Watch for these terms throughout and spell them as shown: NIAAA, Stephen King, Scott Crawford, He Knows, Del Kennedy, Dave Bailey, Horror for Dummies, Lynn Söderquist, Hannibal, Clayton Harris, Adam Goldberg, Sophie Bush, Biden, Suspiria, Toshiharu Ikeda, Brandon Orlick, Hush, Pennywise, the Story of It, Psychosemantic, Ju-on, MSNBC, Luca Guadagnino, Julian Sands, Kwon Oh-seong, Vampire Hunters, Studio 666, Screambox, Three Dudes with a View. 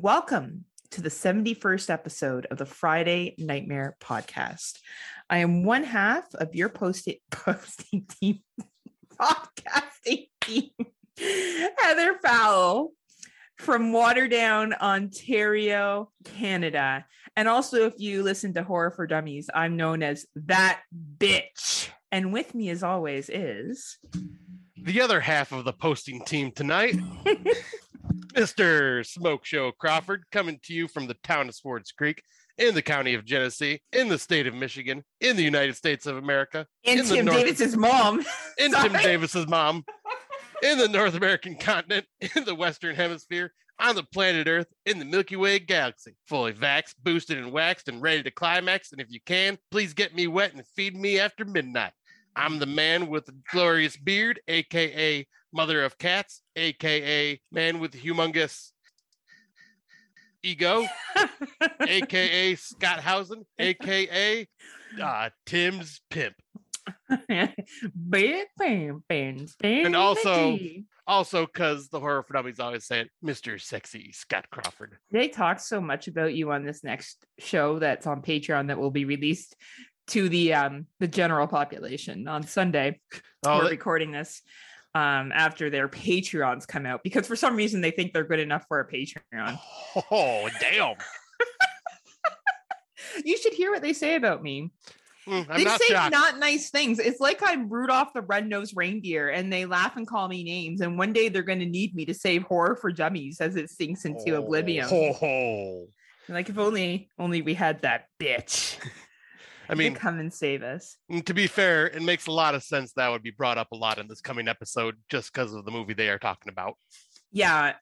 Welcome to the 71st episode of the Friday Nightmare Podcast. I am one half of your podcasting team, Heather Fowle from Waterdown, Ontario, Canada. And also, if you listen to Horror for Dummies, I'm known as that bitch. And with me, as always, is the other half of the posting team tonight, Mr. Smoke Show Crawford, coming to you from the town of Swords Creek, in the county of Genesee, in the state of Michigan, in the United States of America, in Tim Davis's mom, in Tim Davis's mom, in the North American continent, in the Western Hemisphere, on the planet Earth, in the Milky Way galaxy, fully vaxxed, boosted, and waxed, and ready to climax. And if you can, please get me wet and feed me after midnight. I'm the man with the glorious beard, a.k.a. Mother of Cats, a.k.a. Man with Humongous Ego, a.k.a. Scott Housen, a.k.a. Tim's Pimp. And also because the Horror for Dummies always said, Mr. Sexy Scott Crawford. They talk so much about you on this next show that's on Patreon that will be released to the general population on Sunday. We're recording this after their Patreons come out, because for some reason they think they're good enough for a Patreon. Oh, damn. You should hear what they say about me. They say not nice things. It's like I'm Rudolph the Red-Nosed Reindeer, and they laugh and call me names. And one day they're going to need me to save Horror for Dummies as it sinks into oblivion. Like, if only we had that bitch. I mean, come and save us. To be fair, it makes a lot of sense that would be brought up a lot in this coming episode, just because of the movie they are talking about. Yeah.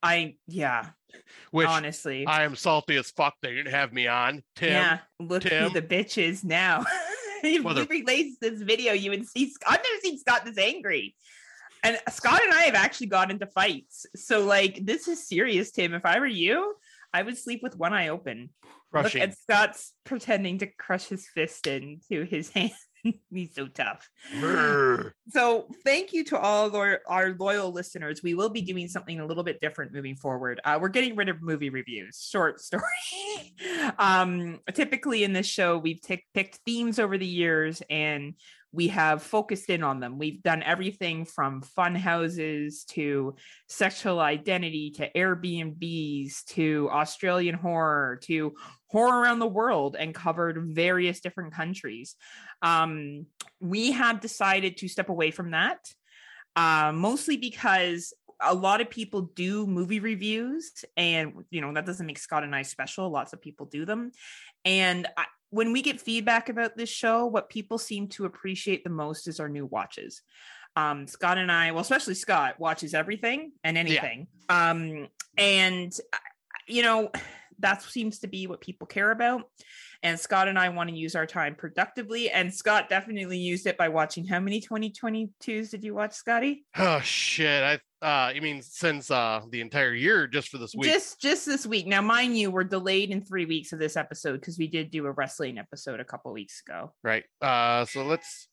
Which, honestly, I am salty as fuck. They didn't have me on. Tim. Yeah. Look who the bitch is now. If you release this video, you would see. I've never seen Scott this angry. And Scott and I have actually got into fights. So, like, this is serious, Tim. If I were you, I would sleep with one eye open. Crushing. Look at Scott's pretending to crush his fist into his hand. He's so tough. Brr. So thank you to all of our loyal listeners. We will be doing something a little bit different moving forward. We're getting rid of movie reviews, short story. Typically in this show, we've picked themes over the years and we have focused in on them. We've done everything from fun houses to sexual identity, to Airbnbs, to Australian horror, to horror around the world, and covered various different countries. We have decided to step away from that, mostly because a lot of people do movie reviews, and you know that doesn't make Scott and I special. Lots of people do them, and when we get feedback about this show, what people seem to appreciate the most is our new watches. Scott and I, well, especially Scott, watches everything and anything. Yeah. And, you know, that seems to be what people care about. And Scott and I want to use our time productively. And Scott definitely used it by watching. How many 2022s did you watch, Scotty? Oh, shit. I mean, since the entire year, just for this week. Just this week. Now, mind you, we're delayed in 3 weeks of this episode because we did do a wrestling episode a couple weeks ago. Right. So let's...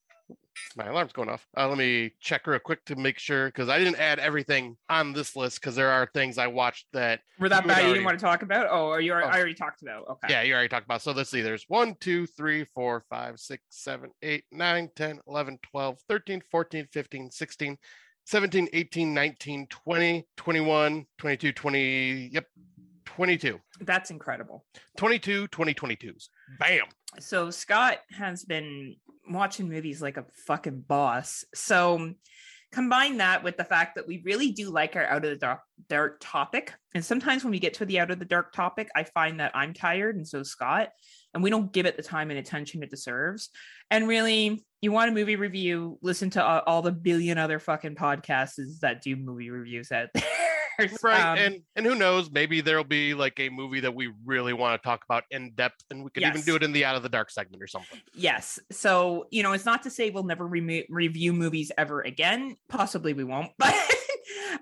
My alarm's going off. Let me check real quick to make sure, because I didn't add everything on this list, because there are things I watched that were that bad you didn't want to talk about. I already talked about. Okay. Yeah, you already talked about. So let's see. There's 1, 2, 3, 4, 5, 6, 7, 8, 9, 10, 11, 12, 13, 14, 15, 16, 17, 18, 19, 20, 21, 22, 20. Yep. 22. That's incredible. 22 2022s. Bam. So Scott has been watching movies like a fucking boss. So combine that with the fact that we really do like our out of the dark topic. And sometimes when we get to the out of the dark topic, I find that I'm tired and so Scott, and we don't give it the time and attention it deserves. And really, you want a movie review, listen to all the billion other fucking podcasts that do movie reviews out there. Right. And who knows, maybe there'll be like a movie that we really want to talk about in depth, and we could even do it in the out of the dark segment or something. Yes. So, you know, it's not to say we'll never review movies ever again. Possibly we won't, but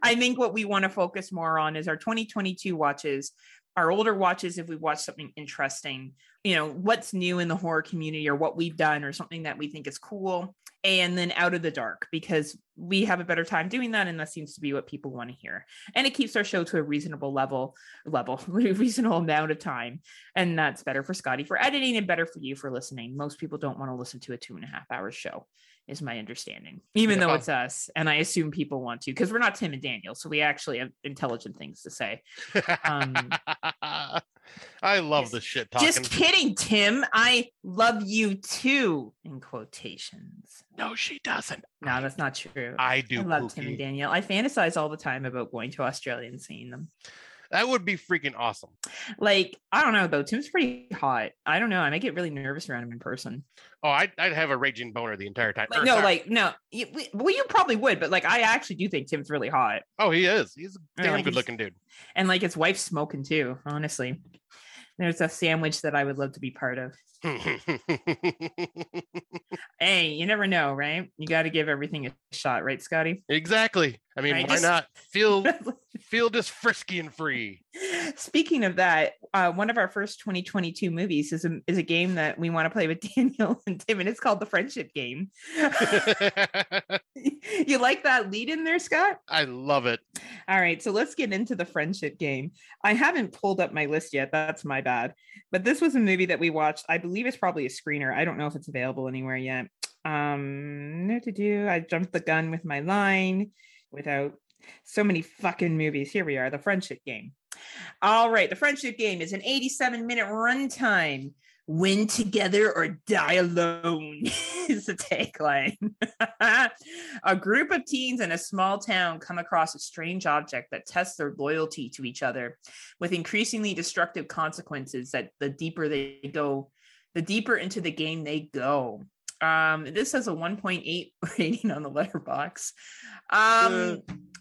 I think what we want to focus more on is our 2022 watches, our older watches, if we watch something interesting, you know, what's new in the horror community or what we've done or something that we think is cool. and then Out of the Dark, because we have a better time doing that. And that seems to be what people want to hear. And it keeps our show to a reasonable reasonable amount of time. And that's better for Scotty for editing and better for you for listening. Most people don't want to listen to a 2.5 hour show is my understanding, even though it's us. And I assume people want to, because we're not Tim and Daniel. So we actually have intelligent things to say. I love the shit talking. Just kidding, Tim. I love you too, in quotations. No, she doesn't. No, that's not true. I do. I love Tim and Danielle. I fantasize all the time about going to Australia and seeing them. That would be freaking awesome. Like, I don't know though. Tim's pretty hot. I don't know. I might get really nervous around him in person. Oh, I'd have a raging boner the entire time. Like, no. Well, you probably would, but like, I actually do think Tim's really hot. Oh, he is. He's a damn good looking dude. And like, his wife's smoking too, honestly. There's a sandwich that I would love to be part of. Hey, you never know, right? You got to give everything a shot, right, Scotty? Exactly. I mean, right, why not? Feel just frisky and free. Speaking of that, one of our first 2022 movies is a game that we want to play with Daniel and Tim, and it's called The Friendship Game. You like that lead in there, Scott? I love it. All right, so let's get into The Friendship Game. I haven't pulled up my list yet. That's my bad. But this was a movie that we watched. I believe it's probably a screener. I don't know if it's available anywhere yet. I jumped the gun with my line without so many fucking movies. Here we are, The Friendship Game. All right, The Friendship Game is an 87-minute runtime. Win together or die alone is the tagline. A group of teens in a small town come across a strange object that tests their loyalty to each other, with increasingly destructive consequences that the deeper into the game they go. This has a 1.8 rating on the Letterboxd.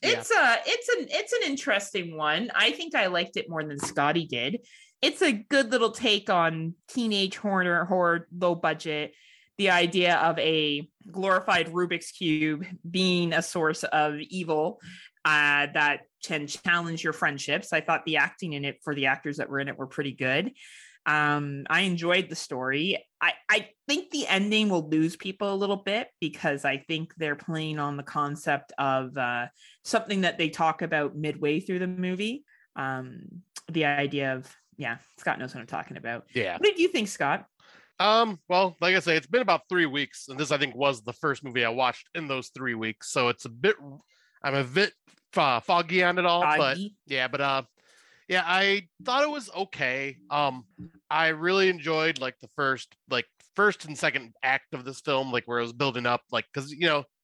It's an interesting one. I think I liked it more than Scotty did. It's a good little take on teenage horror, low budget. The idea of a glorified Rubik's Cube being a source of evil that can challenge your friendships. I thought the acting in it for the actors that were in it were pretty good. I enjoyed the story. I think the ending will lose people a little bit, because I think they're playing on the concept of something that they talk about midway through the movie. The idea of, Scott knows what I'm talking about. Yeah. What did you think, Scott? Well, like I say, it's been about 3 weeks, and this I think was the first movie I watched in those 3 weeks. So it's I'm a bit foggy on it all, but I thought it was okay. I really enjoyed like the first and second act of this film, like where it was building up, like, because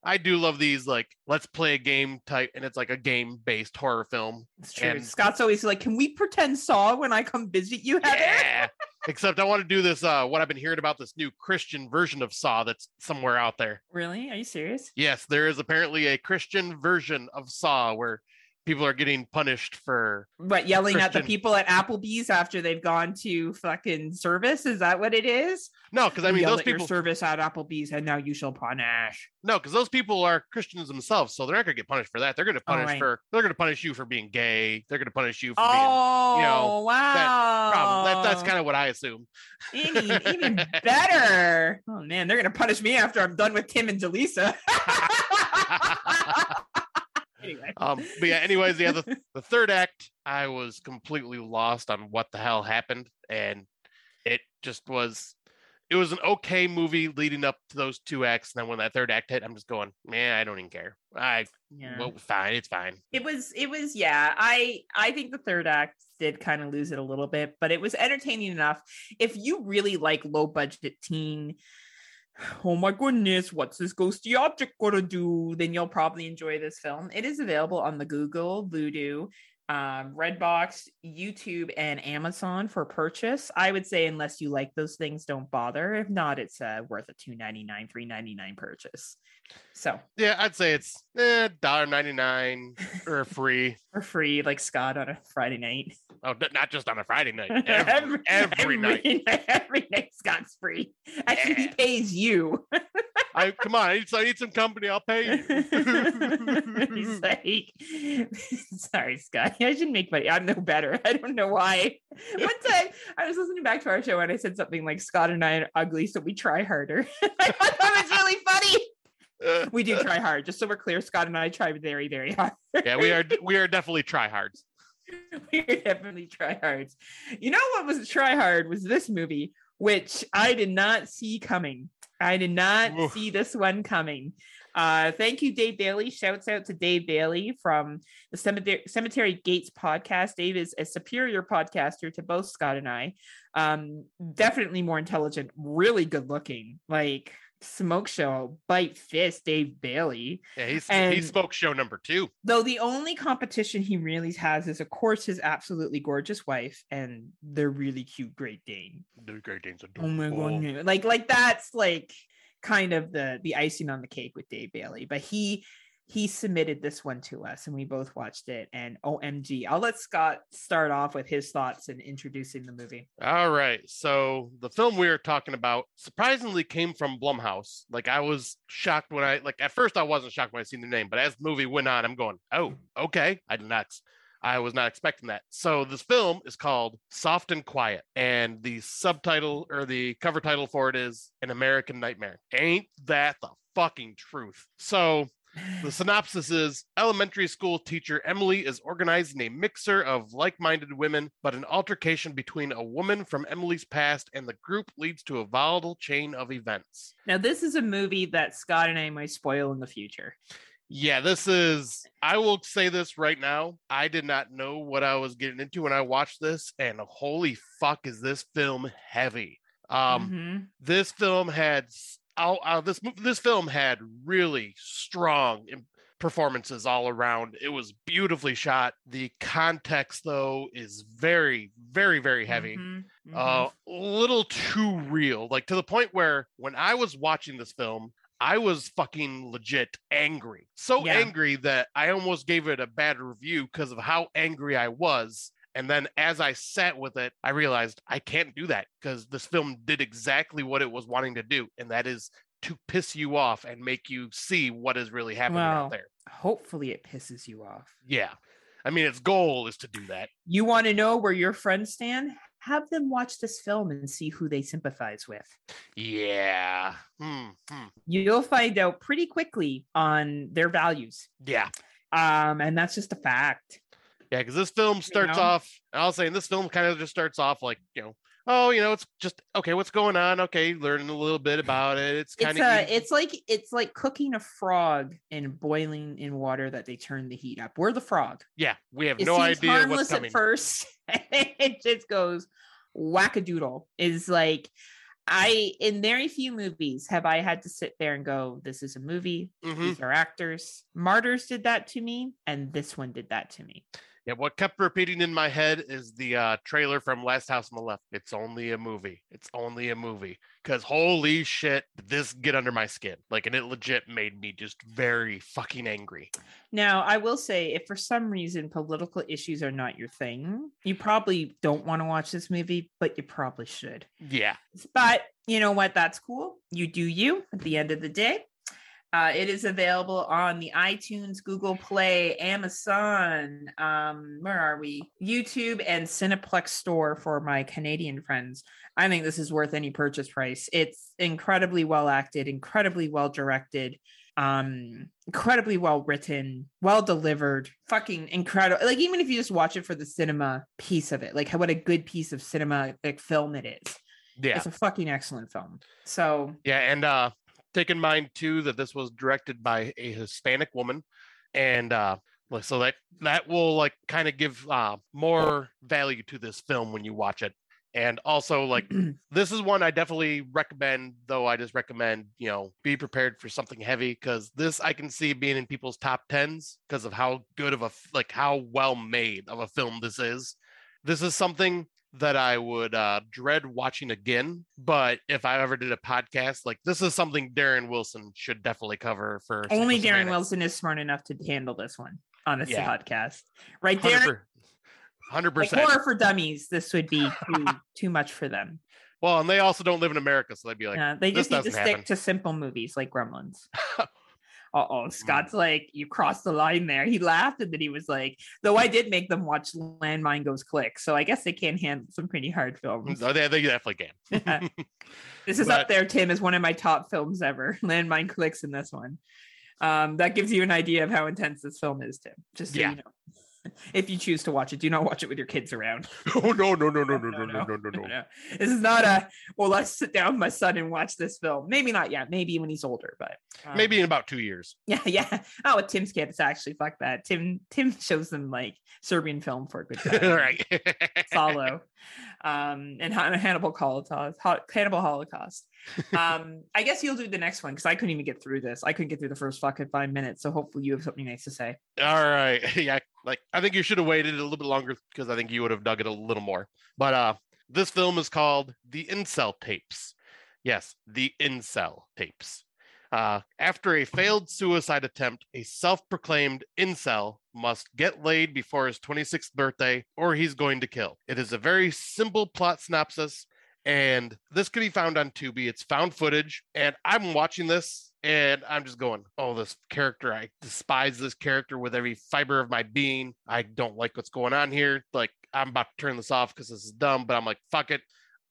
I do love these, like, let's play a game type, and it's like a game-based horror film. It's true. And Scott's always like, can we pretend Saw when I come visit you, Heather? Yeah. Except I want to do this, what I've been hearing about, this new Christian version of Saw that's somewhere out there. Really? Are you serious? Yes, there is apparently a Christian version of Saw where people are getting punished for... What, yelling Christian... at the people at Applebee's after they've gone to fucking service? Is that what it is? No, because I mean, those people... service at Applebee's, and now you shall punish. No, because those people are Christians themselves, so they're not going to get punished for that. They're going to punish They're going to punish you for being gay. They're going to punish you for being... wow. That problem. That's kind of what I assume. Even better. Oh, man, they're going to punish me after I'm done with Tim and Delisa. Anyway. The third act, I was completely lost on what the hell happened, and it was an okay movie leading up to those two acts, and then when that third act hit, I'm just going, man, I don't even care. Fine, it's fine. It was I think the third act did kind of lose it a little bit, but it was entertaining enough. If you really like low budget teen, oh my goodness, what's this ghosty object gonna do? Then you'll probably enjoy this film. It is available on the Google, Vudu, Redbox, YouTube, and Amazon for purchase. I would say unless you like those things, don't bother. If not, it's worth a $2.99, $3.99 purchase. So yeah, I'd say it's $1.99 or free. Or free, like Scott on a Friday night. Oh, not just on a Friday night. Every night. Every night Scott's free. Actually, he pays you. Come on, I need some company. I'll pay you. He's like, sorry, Scott. I shouldn't make money. I'm no better. I don't know why. One time I was listening back to our show and I said something like, Scott and I are ugly, so we try harder. I thought that was really funny. We do try hard. Just so we're clear, Scott and I try very, very hard. Yeah, we are definitely tryhards. We're definitely tryhards. You know what was tryhard was this movie, which I did not see coming. I did not see this one coming. Thank you, Dave Bailey. Shouts out to Dave Bailey from the Cemetery Gates podcast. Dave is a superior podcaster to both Scott and I. Definitely more intelligent, really good looking, like smoke show, bite fist, Dave Bailey. Yeah, he's smoke show #2. Though the only competition he really has is, of course, his absolutely gorgeous wife and their really cute Great Dane. The Great Dane's adorable. Oh my god, like that's like kind of the icing on the cake with Dave Bailey, but he submitted this one to us and we both watched it, and OMG. I'll let Scott start off with his thoughts and introducing the movie. All right. So the film we were talking about surprisingly came from Blumhouse. Like, I was shocked when at first I wasn't shocked when I seen the name, but as the movie went on, I'm going, oh, okay. I was not expecting that. So this film is called Soft and Quiet, and the subtitle or the cover title for it is An American Nightmare. Ain't that the fucking truth? So the synopsis is, elementary school teacher Emily is organizing a mixer of like-minded women, but an altercation between a woman from Emily's past and the group leads to a volatile chain of events. Now, this is a movie that Scott and I might spoil in the future. Yeah, this is, I will say this right now, I did not know what I was getting into when I watched this, and holy fuck is this film heavy. This film had... this film had really strong performances all around. It was beautifully shot. The context, though, is very, very, very heavy. A little too real, like to the point where when I was watching this film, I was fucking legit angry. Angry that I almost gave it a bad review because of how angry I was. And then as I sat with it, I realized I can't do that, because this film did exactly what it was wanting to do. And that is to piss you off and make you see what is really happening out there. Hopefully it pisses you off. Yeah. I mean, its goal is to do that. You want to know where your friends stand? Have them watch this film and see who they sympathize with. Yeah. You'll find out pretty quickly on their values. Yeah. And that's just a fact. Yeah, because this film starts off, I'll say, and this film kind of just starts off like, it's just, okay, what's going on? Okay, learning a little bit about it. It's kind of, it's like cooking a frog and boiling in water that they turn the heat up. We're the frog. Yeah, we have no idea what's coming. At first, it just goes wackadoodle. Is like, in very few movies have I had to sit there and go, this is a movie. These are actors. Martyrs did that to me, and this one did that to me. Yeah, what kept repeating in my head is the trailer from Last House on the Left. It's only a movie. It's only a movie. Because holy shit, this get under my skin. Like, and it legit made me just very fucking angry. Now, I will say, if for some reason political issues are not your thing, you probably don't want to watch this movie, but you probably should. Yeah. But you know what? That's cool. You do you at the end of the day. It is available on the iTunes, Google Play, Amazon, YouTube, and Cineplex store for my Canadian friends. I think this is worth any purchase price. It's incredibly well acted, incredibly well directed, incredibly well written, well delivered, fucking incredible. Like, even if you just watch it for the cinema piece of it, like what a good piece of cinema film it is. Yeah. It's a fucking excellent film. So yeah, and take in mind too that this was directed by a Hispanic woman, and so that will like kind of give more value to this film when you watch it. And also, like, this is one I definitely recommend, though I just recommend, be prepared for something heavy, because this I can see being in people's top 10s because of how good of how well made of a film this is. This is something that I would dread watching again, but if I ever did a podcast, like, this is something Darren Wilson should definitely cover. For only Darren Wilson is smart enough to handle this one on this podcast, right? Darren, 100%. Like, Horror for Dummies, this would be too much for them. Well, and they also don't live in America, so they'd be like, they just need to stick to simple movies like Gremlins. uh-oh, Scott's like, you crossed the line there. He laughed, and then he was like, though I did make them watch Landmine Goes Click, so I guess they can handle some pretty hard films. Oh, they definitely can. This is up there, Tim, is one of my top films ever. Landmine Clicks in this one. That gives you an idea of how intense this film is, Tim. Just so you know. If you choose to watch it, do not watch it with your kids around. Oh, no. This is not a, well, let's sit down with my son and watch this film. Maybe not yet. Maybe when he's older, but. Maybe in about 2 years. Yeah. Oh, with Tim's kid, it's actually, fuck that. Tim shows them like Serbian film for a good time. All right. Solo. And Hannibal Holocaust. I guess you'll do the next one because I couldn't even get through this. I couldn't get through the first fucking 5 minutes. So hopefully you have something nice to say. All right. Yeah. Like, I think you should have waited a little bit longer because I think you would have dug it a little more. But this film is called The Incel Tapes. Yes, The Incel Tapes. After a failed suicide attempt, a self-proclaimed incel must get laid before his 26th birthday or he's going to kill. It is a very simple plot synopsis, and this can be found on Tubi. It's found footage, and I'm watching this, and I'm just going, oh, this character, I despise this character with every fiber of my being. I don't like what's going on here. Like, I'm about to turn this off because this is dumb, but I'm like, fuck it.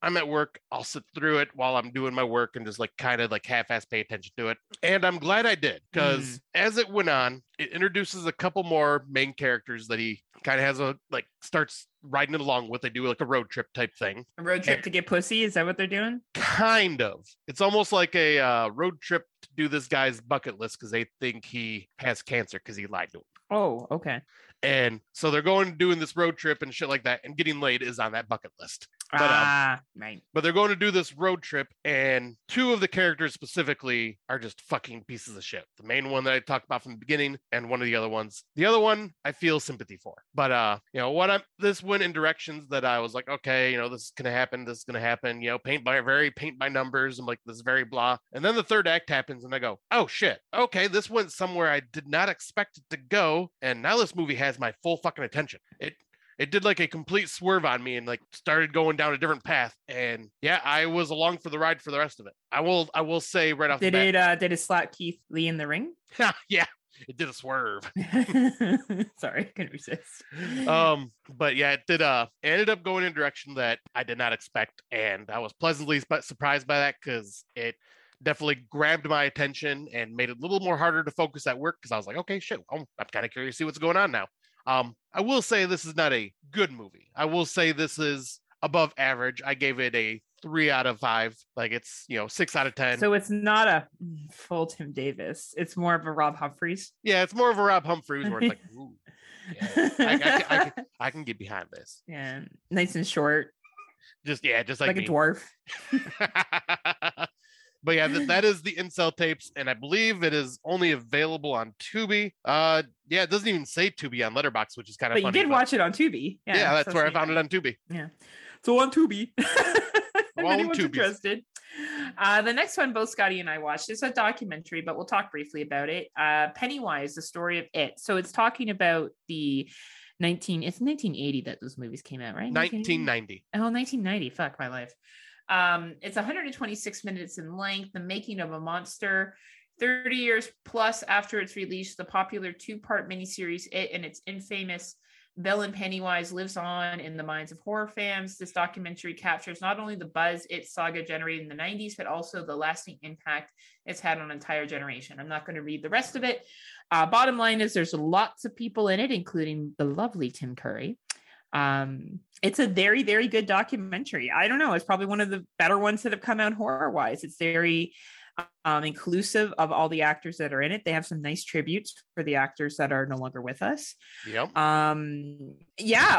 I'm at work. I'll sit through it while I'm doing my work and just like kind of like half-ass pay attention to it. And I'm glad I did because as it went on, it introduces a couple more main characters that he kind of has a like starts riding it along with. They do like a road trip type thing. A road trip to get pussy? Is that what they're doing? Kind of. It's almost like a road trip to do this guy's bucket list because they think he has cancer because he lied to him. Oh, okay. And so they're going doing this road trip and shit like that, and getting laid is on that bucket list. But, right. But they're going to do this road trip, and two of the characters specifically are just fucking pieces of shit. The main one that I talked about from the beginning, and one of the other ones. The other one I feel sympathy for, but you know what? This went in directions that I was like, okay, you know, this is gonna happen. This is gonna happen. You know, paint by numbers. I'm like, this is very blah. And then the third act happens, and I go, oh shit, okay, this went somewhere I did not expect it to go, and now this movie has my full fucking attention. It did like a complete swerve on me and like started going down a different path. And yeah, I was along for the ride for the rest of it. I will say right off the bat. Did it slap Keith Lee in the ring? Yeah, it did a swerve. Sorry, couldn't resist. But yeah, it did. Ended up going in a direction that I did not expect, and I was pleasantly surprised by that because it definitely grabbed my attention and made it a little more harder to focus at work because I was like, okay, shit, I'm kind of curious to see what's going on now. I will say this is not a good movie. I will say this is above average. I gave it a 3 out of 5. Like it's, 6 out of 10. So it's not a full Tim Davis. It's more of a Rob Humphreys. Yeah, it's more of a Rob Humphreys where it's like, ooh, yeah, I can get behind this. Yeah, nice and short. Just like me. A dwarf. But yeah, that is The Incel Tapes, and I believe it is only available on Tubi. Yeah, it doesn't even say Tubi on Letterboxd, which is kind of funny. But you did watch it on Tubi. Yeah, that's where I found it on Tubi. Yeah. So on Tubi. If anyone's interested. The next one both Scotty and I watched. It's a documentary, but we'll talk briefly about it. Pennywise, The Story of It. So it's talking about the... It's 1980 that those movies came out, right? 1990. Oh, 1990. Fuck my life. It's 126 minutes in length, the making of a monster. 30 years plus after its release, the popular 2-part miniseries It and its infamous villain Pennywise lives on in the minds of horror fans. This documentary captures not only the buzz It saga generated in the 90s, but also the lasting impact it's had on an entire generation. I'm not going to read the rest of it. Bottom line is there's lots of people in it, including the lovely Tim Curry. It's a very, very good documentary. I don't know. It's probably one of the better ones that have come out horror wise. It's very inclusive of all the actors that are in it. They have some nice tributes for the actors that are no longer with us. Yep. Yeah,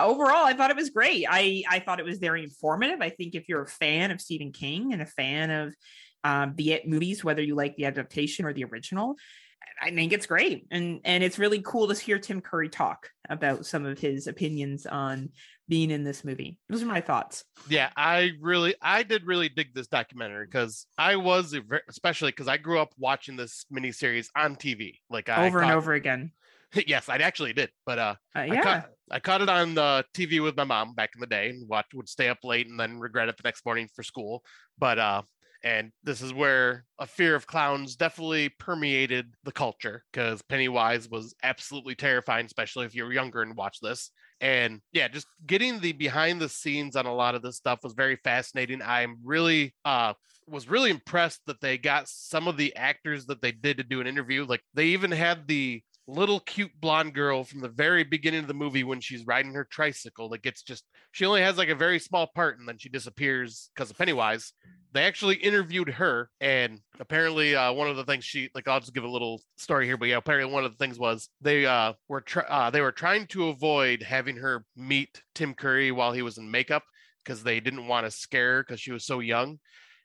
overall, I thought it was great. I thought it was very informative. I think if you're a fan of Stephen King and a fan of the It movies, whether you like the adaptation or the original, I think it's great. And it's really cool to hear Tim Curry talk about some of his opinions on being in this movie. Those are my thoughts. Yeah, I did really dig this documentary because I grew up watching this miniseries on TV. Like over and over again. Yes, I actually did. But yeah. I caught it on the TV with my mom back in the day and would stay up late and then regret it the next morning for school. But And this is where a fear of clowns definitely permeated the culture, because Pennywise was absolutely terrifying, especially if you're younger and watch this. And yeah, just getting the behind the scenes on a lot of this stuff was very fascinating. I'm really was really impressed that they got some of the actors that they did to do an interview. Like, they even had the little cute blonde girl from the very beginning of the movie when she's riding her tricycle that gets just, she only has like a very small part and then she disappears because of Pennywise. They actually interviewed her, and apparently one of the things she, like, I'll just give a little story here, but yeah, apparently one of the things was they were trying to avoid having her meet Tim Curry while he was in makeup, because they didn't want to scare her because she was so young.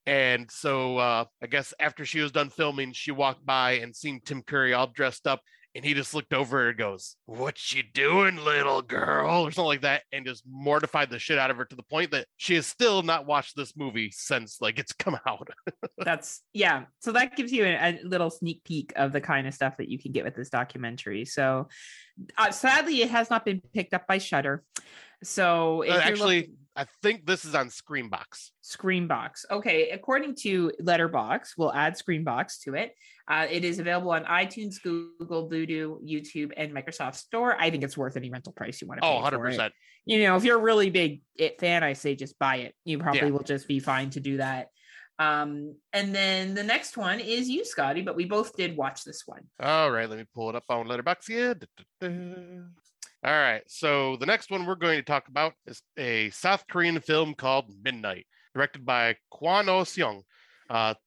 And so I guess after she was done filming, she walked by and seen Tim Curry all dressed up. And he just looked over and goes, "What you doing, little girl?" or something like that, and just mortified the shit out of her to the point that she has still not watched this movie since, like, it's come out. That's, yeah. So that gives you a little sneak peek of the kind of stuff that you can get with this documentary. So sadly, it has not been picked up by Shudder. So if actually, I think this is on Screambox. Screambox. Okay. According to Letterboxd, we'll add Screambox to it. It is available on iTunes, Google, Vudu, YouTube, and Microsoft Store. I think it's worth any rental price you want to pay. Oh, 100%. For it. You know, if you're a really big It fan, I say just buy it. You probably will just be fine to do that. And then the next one is you, Scotty, but we both did watch this one. All right. Let me pull it up on Letterboxd. Yeah. All right, so the next one we're going to talk about is a South Korean film called Midnight, directed by Kwon Oh-seong.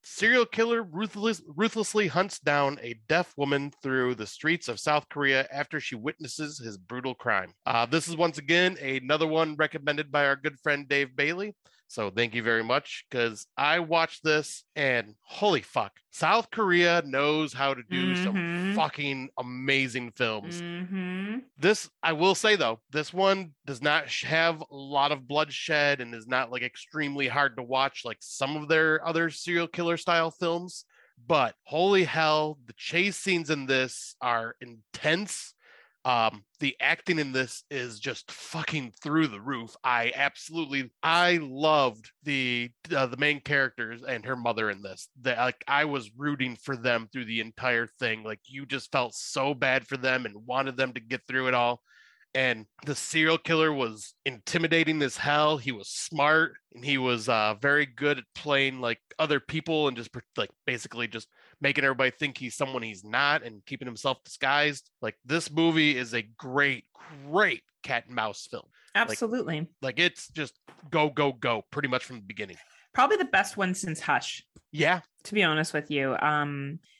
Serial killer ruthlessly hunts down a deaf woman through the streets of South Korea after she witnesses his brutal crime. This is once again another one recommended by our good friend Dave Bailey. So thank you very much, because I watched this and holy fuck, South Korea knows how to do some fucking amazing films. This, I will say though, this one does not have a lot of bloodshed and is not like extremely hard to watch like some of their other serial killer style films. But holy hell, the chase scenes in this are intense. The acting in this is just fucking through the roof. I loved the main characters and her mother in this. I was rooting for them through the entire thing. Like, you just felt so bad for them and wanted them to get through it all. And the serial killer was intimidating as hell. He was smart and he was very good at playing like other people and just like basically just making everybody think he's someone he's not and keeping himself disguised. Like, this movie is a great, great cat and mouse film. Absolutely. Like it's just go, go, go pretty much from the beginning. Probably the best one since Hush. Yeah. To be honest with you.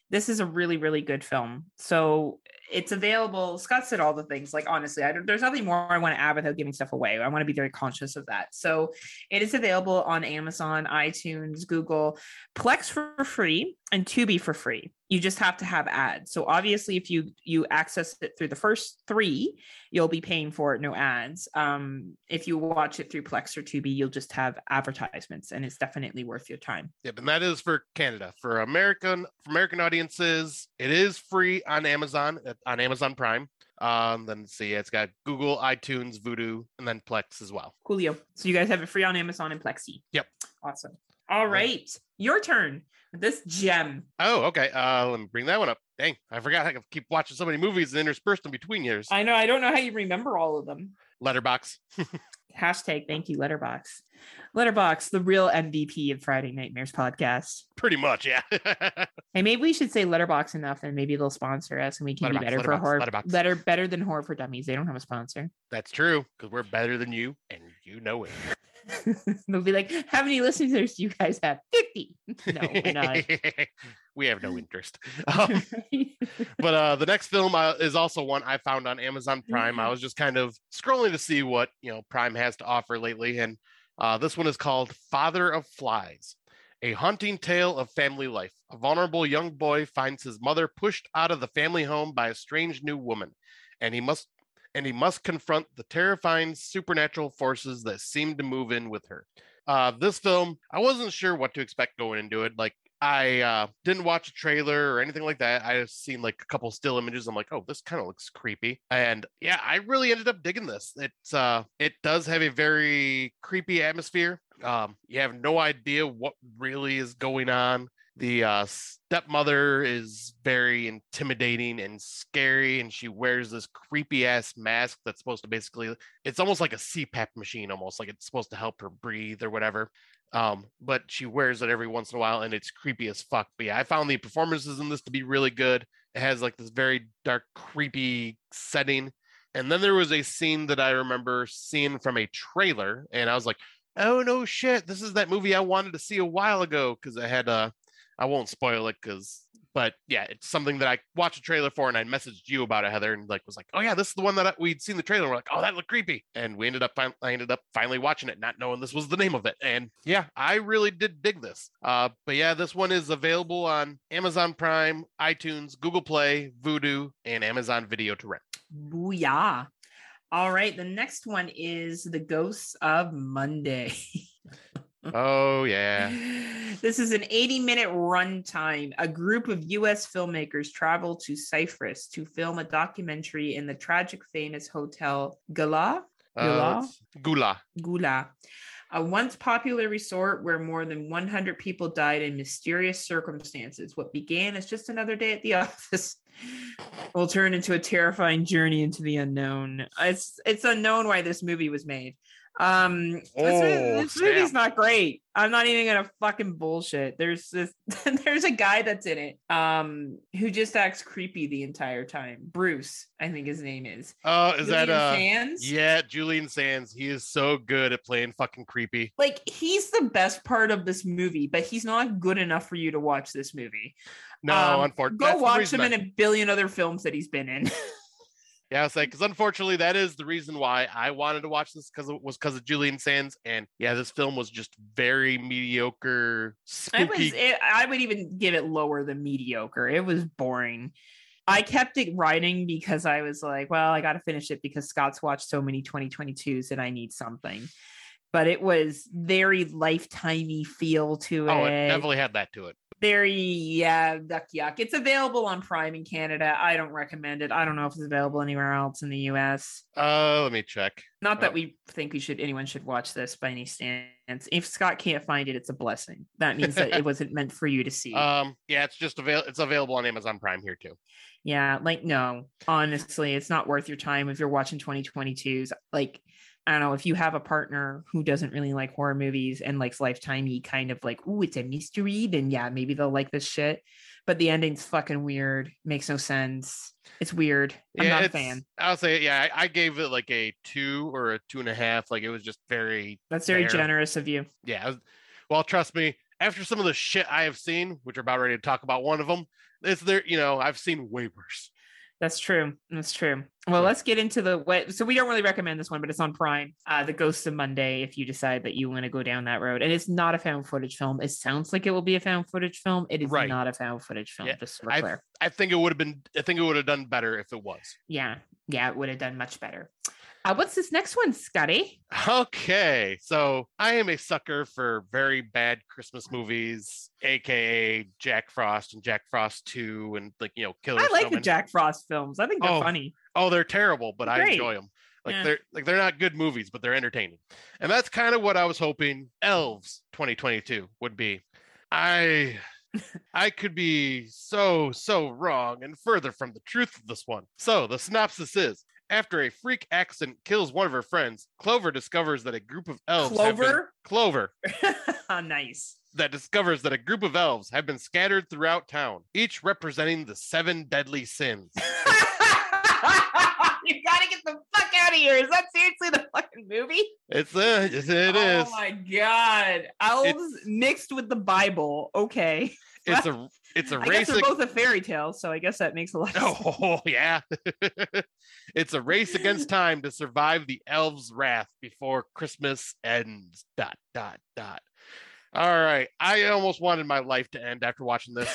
This is a really, really good film. So it's available. Scott said all the things. Like, honestly, there's nothing more I want to add without giving stuff away. I want to be very conscious of that. So it is available on Amazon, iTunes, Google, Plex for free, and Tubi for free. You just have to have ads. So obviously, if you access it through the first three, you'll be paying for it, no ads. If you watch it through Plex or Tubi, you'll just have advertisements, and it's definitely worth your time. Yep, and that is for Canada. For American audiences, it is free on Amazon Prime. Then let's see, it's got Google, iTunes, Vudu, and then Plex as well. Coolio. So you guys have it free on Amazon and Plexi. Yep. Awesome. All right, your turn. This gem. Oh, okay. Let me bring that one up. Dang, I forgot I keep watching so many movies and interspersed them between years. I know. I don't know how you remember all of them. Letterboxd. Hashtag thank you, Letterboxd. Letterboxd, the real MVP of Friday Nightmares podcast. Pretty much, yeah. And maybe we should say Letterboxd enough, and maybe they'll sponsor us, and we can be better for horror. Better than Horror for Dummies. They don't have a sponsor. That's true, because we're better than you, and you know it. They'll be like, how many listeners do you guys have? 50. No, we're not. We have no interest. But the next film is also one I found on Amazon Prime. I was just kind of scrolling to see what, you know, Prime has to offer lately, and this one is called Father of Flies, a haunting tale of family life. A vulnerable young boy finds his mother pushed out of the family home by a strange new woman, and he must confront the terrifying supernatural forces that seem to move in with her. This film, I wasn't sure what to expect going into it. Like, I didn't watch a trailer or anything like that. I just seen like a couple still images. I'm like, oh, this kind of looks creepy. And yeah, I really ended up digging this. It's it does have a very creepy atmosphere. You have no idea what really is going on. The stepmother is very intimidating and scary, and she wears this creepy ass mask that's supposed to basically, it's almost like a CPAP machine, almost like it's supposed to help her breathe or whatever. But she wears it every once in a while, and it's creepy as fuck. But yeah, I found the performances in this to be really good. It has like this very dark, creepy setting. And then there was a scene that I remember seeing from a trailer, and I was like, oh no shit, this is that movie I wanted to see a while ago, because I had I won't spoil it, but yeah, it's something that I watched a trailer for, and I messaged you about it, Heather, and like was like, oh yeah, this is the one that we'd seen the trailer. We're like, oh, that looked creepy, and I ended up finally watching it, not knowing this was the name of it. And yeah, I really did dig this. But yeah, this one is available on Amazon Prime, iTunes, Google Play, Vudu, and Amazon Video to rent. Booyah! All right, the next one is The Ghosts of Monday. Oh, yeah. This is an 80-minute runtime. A group of U.S. filmmakers travel to Cyprus to film a documentary in the tragic famous hotel Gula, a once popular resort where more than 100 people died in mysterious circumstances. What began as just another day at the office will turn into a terrifying journey into the unknown. It's unknown why this movie was made. This movie's not great. I'm not even gonna fucking bullshit. There's a guy that's in it who just acts creepy the entire time. Bruce, I think his name is. Oh, is Julian Sands? Yeah, Julian Sands. He is so good at playing fucking creepy. Like, he's the best part of this movie, but he's not good enough for you to watch this movie. No, unfortunately. Go watch him in a billion other films that he's been in. Yeah, I was like, because unfortunately, that is the reason why I wanted to watch this, because of Julian Sands. And yeah, this film was just very mediocre, spooky. I would even give it lower than mediocre. It was boring. I kept it writing because I was like, well, I got to finish it because Scott's watched so many 2022s and I need something. But it was very Lifetime-y feel to it. Oh, it definitely had that to it. Very yuck. It's available on Prime in Canada. I don't recommend it. I don't know if it's available anywhere else in the US. Let me check. Not that we think anyone should watch this by any stance. If Scott can't find it, it's a blessing. That means that it wasn't meant for you to see. Yeah, it's just it's available on Amazon Prime here too. Yeah, like no, honestly, it's not worth your time if you're watching 2022s. Like, I don't know, if you have a partner who doesn't really like horror movies and likes Lifetime-y kind of like, ooh, it's a mystery, then yeah, maybe they'll like this shit. But the ending's fucking weird. Makes no sense. It's weird. I'm not a fan. I'll say, yeah, I gave it like a 2 or a 2.5. Like, it was just very... That's very generous of you. Yeah. Well, trust me, after some of the shit I have seen, which we're about ready to talk about one of them, I've seen way worse. That's true. Well, let's get into so we don't really recommend this one, but it's on Prime. The Ghosts of Monday, if you decide that you want to go down that road. And it's not a found footage film. It sounds like it will be a found footage film. It is not a found footage film, yeah. Just to be clear. I think it would have done better if it was. Yeah, it would have done much better. What's this next one, Scotty? Okay, so I am a sucker for very bad Christmas movies, aka Jack Frost and Jack Frost 2, and like Killer. I like the Jack Frost films. I think they're funny. Oh, they're terrible, but I enjoy them. Like they're not good movies, but they're entertaining, and that's kind of what I was hoping Elves 2022 would be. I could be so wrong and further from the truth of this one. So the synopsis is: after a freak accident kills one of her friends, Clover discovers that a group of elves... Clover. Nice. That discovers that a group of elves have been scattered throughout town, each representing the 7 deadly sins. You gotta get the fuck out of here. Is that seriously the fucking movie? It is. Oh my God. Elves mixed with the Bible. Okay. It's a race. I guess they're both a fairy tale, so I guess that makes a lot of sense. Oh, yeah. It's a race against time to survive the elves' wrath before Christmas ends. ... All right. I almost wanted my life to end after watching this.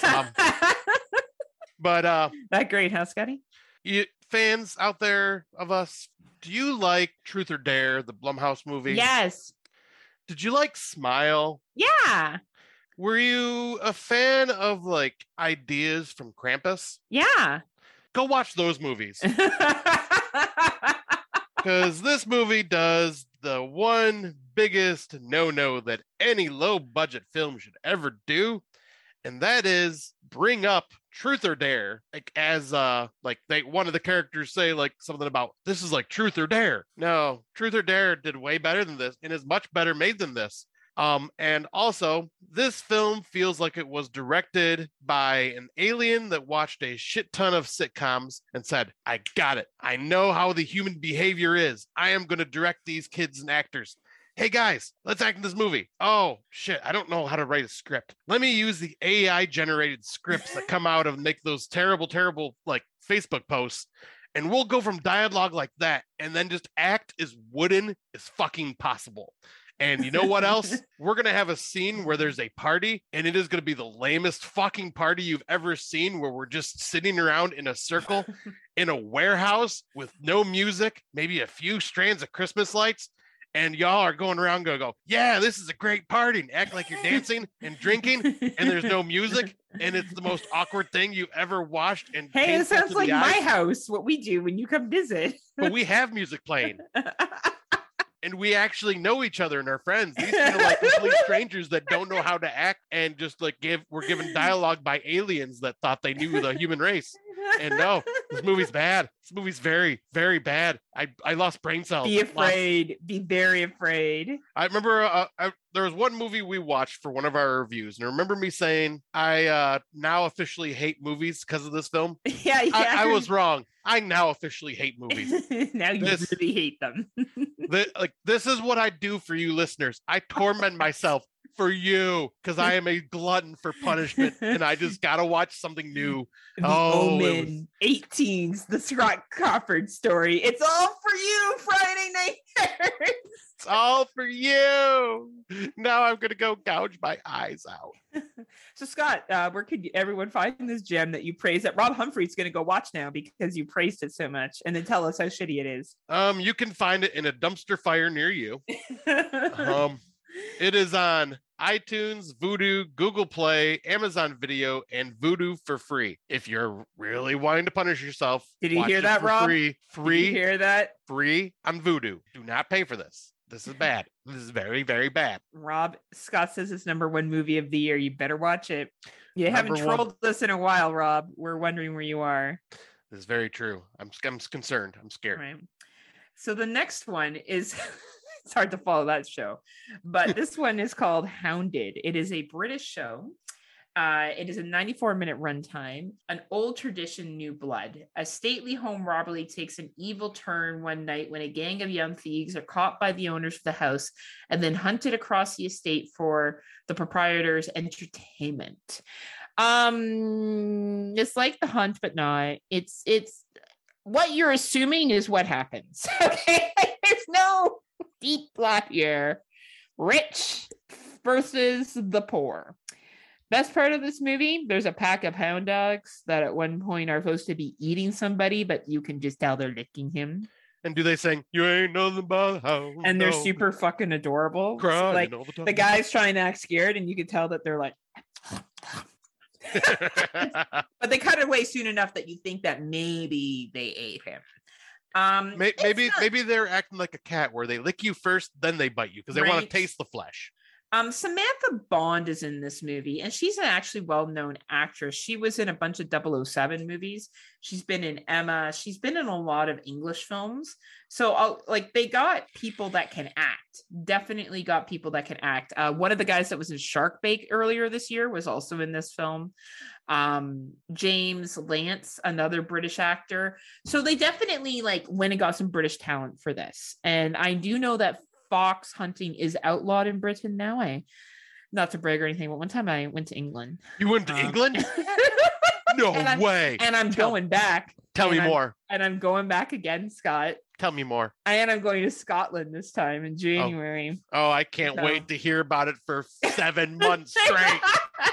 But that great, huh, Scotty? You fans out there of us, do you like Truth or Dare, the Blumhouse movie? Yes. Did you like Smile? Yeah. Were you a fan of like ideas from Krampus? Yeah. Go watch those movies. Because this movie does the one biggest no-no that any low-budget film should ever do, and that is bring up Truth or Dare. Like, as like they one of the characters say like something about this is like Truth or Dare. No, Truth or Dare did way better than this and is much better made than this. And also, this film feels like it was directed by an alien that watched a shit ton of sitcoms and said, I got it. I know how the human behavior is. I am going to direct these kids and actors. Hey guys, let's act in this movie. Oh shit, I don't know how to write a script. Let me use the AI generated scripts that come out of make those terrible, terrible like Facebook posts. And we'll go from dialogue like that and then just act as wooden as fucking possible. And you know what else? We're going to have a scene where there's a party, and it is going to be the lamest fucking party you've ever seen, where we're just sitting around in a circle in a warehouse with no music, maybe a few strands of Christmas lights. And y'all are going around going, go, yeah, this is a great party, and act like you're dancing and drinking, and there's no music. And it's the most awkward thing you've ever watched. And hey, it sounds like my house, what we do when you come visit. But we have music playing. And we actually know each other and are friends. These are like complete strangers that don't know how to act and just like were given dialogue by aliens that thought they knew the human race. And no, this movie's bad. This movie's very, very bad. I lost brain cells. Be afraid. Be very afraid. I remember there was one movie we watched for one of our reviews, and I remember me saying, I now officially hate movies because of this film. Yeah. I was wrong. I now officially hate movies. Now you really hate them. This is what I do for you listeners. I torment myself for you because I am a glutton for punishment, and I just gotta watch something new. The Omen, 18s, the Scott Crawford story. It's all for you, Friday Night Nerds. It's all for you. Now I'm gonna go gouge my eyes out. So Scott, where could everyone find this gem that you praise that Rob Humphrey's gonna go watch now because you praised it so much, and then tell us how shitty it is? You can find it in a dumpster fire near you. It is on iTunes, Vudu, Google Play, Amazon Video, and Vudu for free. If you're really wanting to punish yourself, did you hear that, Rob? Free. Did you hear that? Free on Vudu. Do not pay for this. This is bad. This is very, very bad. Rob, Scott says it's #1 movie of the year. You better watch it. You haven't trolled us in a while, Rob. We're wondering where you are. This is very true. I'm concerned. I'm scared. Right. So the next one is... It's hard to follow that show, but this one is called Hounded. It is a British show. It is a 94-minute runtime. An old tradition, new blood. A stately home robbery takes an evil turn one night when a gang of young thieves are caught by the owners of the house and then hunted across the estate for the proprietor's entertainment. It's like The Hunt, but not. It's what you're assuming is what happens. Okay, there's no deep plot here. Rich versus the poor. Best part of this movie, there's a pack of hound dogs that at one point are supposed to be eating somebody, but you can just tell they're licking him. And do they sing, you ain't nothing but hound dogs? And they're super fucking adorable. So, like, the guy's trying to act scared, and you can tell that they're like... But they cut away soon enough that you think that maybe they ate him. Maybe they're acting like a cat where they lick you first, then they bite you because they want to taste the flesh. Samantha Bond is in this movie, and she's an actually well-known actress. She was in a bunch of 007 movies. She's been in Emma. She's been in a lot of English films. So they got people that can act. Definitely got people that can act. One of the guys that was in Shark Bait earlier this year was also in this film. James Lance, another British actor. So they definitely went and got some British talent for this. And I do know that fox hunting is outlawed in Britain now. Not to brag or anything, but one time I went to England. You went to England? No way. And I'm going back. Tell me more. And I'm going back again, Scott. Tell me more. And I'm going to Scotland this time in January. Oh, I can't wait to hear about it for 7 months straight. Do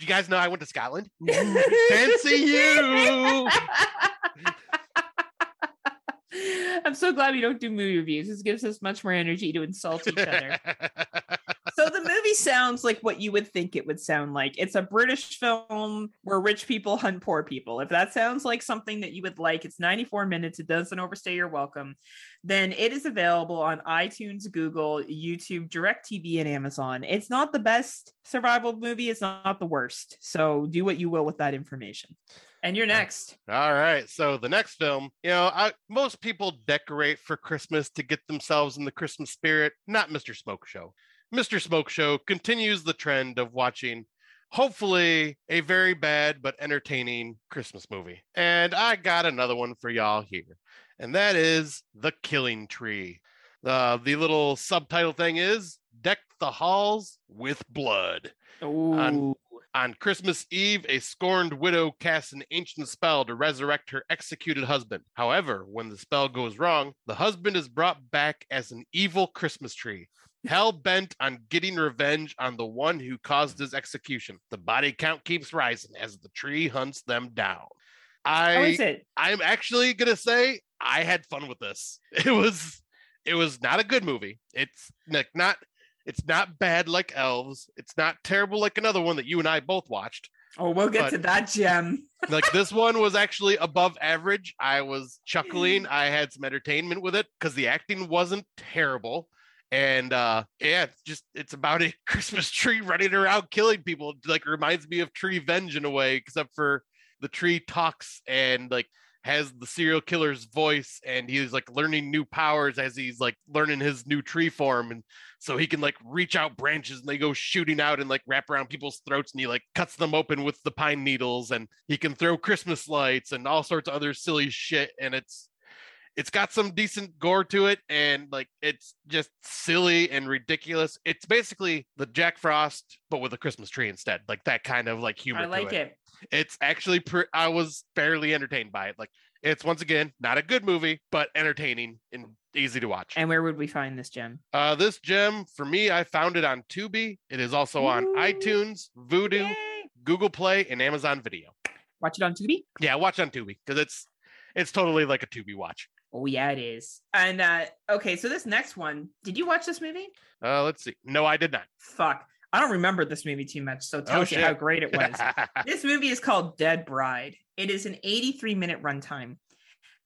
you guys know I went to Scotland? Ooh, fancy you. I'm so glad we don't do movie reviews. This gives us much more energy to insult each other. So the movie sounds like what you would think it would sound like. It's a British film where rich people hunt poor people. If that sounds like something that you would like, it's 94 minutes. It doesn't overstay your welcome. Then it is available on iTunes, Google, YouTube, DirecTV, and Amazon. It's not the best survival movie. It's not the worst. So do what you will with that information. And you're next. All right. So the next film, you know, most people decorate for Christmas to get themselves in the Christmas spirit. Not Mr. Smoke Show. Mr. Smoke Show continues the trend of watching, hopefully, a very bad but entertaining Christmas movie. And I got another one for y'all here. And that is The Killing Tree. The little subtitle thing is Deck the Halls with Blood. On Christmas Eve, a scorned widow casts an ancient spell to resurrect her executed husband. However, when the spell goes wrong, the husband is brought back as an evil Christmas tree, hell-bent on getting revenge on the one who caused his execution. The body count keeps rising as the tree hunts them down. I'm actually going to say I had fun with this. It was not a good movie. It's not bad like Elves. It's not terrible like another one that you and I both watched. Oh, we'll get to that gem. Like, this one was actually above average. I was chuckling. I had some entertainment with it because the acting wasn't terrible. And it's about a Christmas tree running around killing people. Like, reminds me of Tree Venge in a way, except for the tree talks and like has the serial killer's voice, and he's like learning new powers as he's like learning his new tree form. And so he can like reach out branches and they go shooting out and like wrap around people's throats, and he like cuts them open with the pine needles, and he can throw Christmas lights and all sorts of other silly shit. And it's got some decent gore to it, and like it's just silly and ridiculous. It's basically the Jack Frost, but with a Christmas tree instead, like that kind of like humor. I like to it. It's actually I was fairly entertained by it. Like, it's once again not a good movie, but entertaining and easy to watch. And where would we find this gem? This gem for me, I found it on Tubi. It is also on iTunes, Vudu, Google Play, and Amazon Video. Watch it on Tubi? Yeah, watch on Tubi, because it's totally like a Tubi watch. Oh yeah, it is. And okay, so this next one, did you watch this movie? Let's see. No, I did not. Fuck. I don't remember this movie too much, so it tells you how great it was. This movie is called Dead Bride. It is an 83-minute runtime.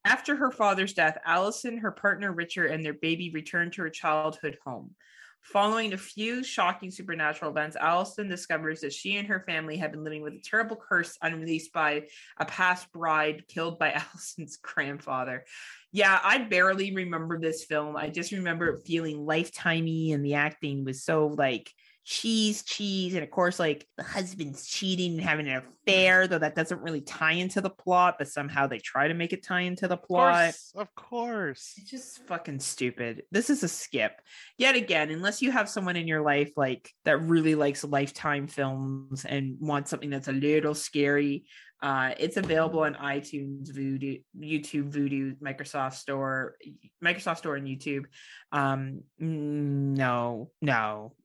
After her father's death, Allison, her partner Richard, and their baby return to her childhood home. Following a few shocking supernatural events, Allison discovers that she and her family have been living with a terrible curse unreleased by a past bride killed by Allison's grandfather. Yeah, I barely remember this film. I just remember it feeling lifetimey, and the acting was so like... cheese, and of course, like, the husband's cheating and having an affair, though that doesn't really tie into the plot, but somehow they try to make it tie into the plot. Of course. It's just fucking stupid. This is a skip. Yet again, unless you have someone in your life like that really likes Lifetime films and wants something that's a little scary, it's available on iTunes, YouTube, Microsoft Store, and YouTube. No,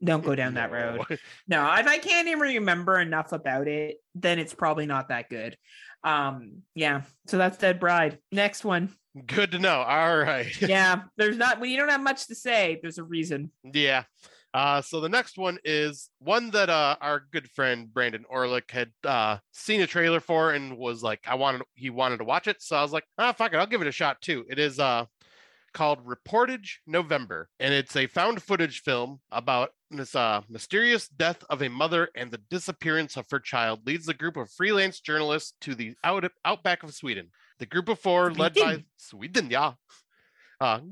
don't go down that road. No, if I can't even remember enough about it, then it's probably not that good. Yeah, so that's Dead Bride. Next one. Good to know. All right. Yeah, when you don't have much to say, there's a reason. Yeah. So the next one is one that our good friend Brandon Orlick had seen a trailer for and was like, he wanted to watch it. So I was like, fuck it, I'll give it a shot too. It is called Reportage November, and it's a found footage film about this mysterious death of a mother, and the disappearance of her child leads a group of freelance journalists to the outback of Sweden. The group of four, led by Sweden, yeah. The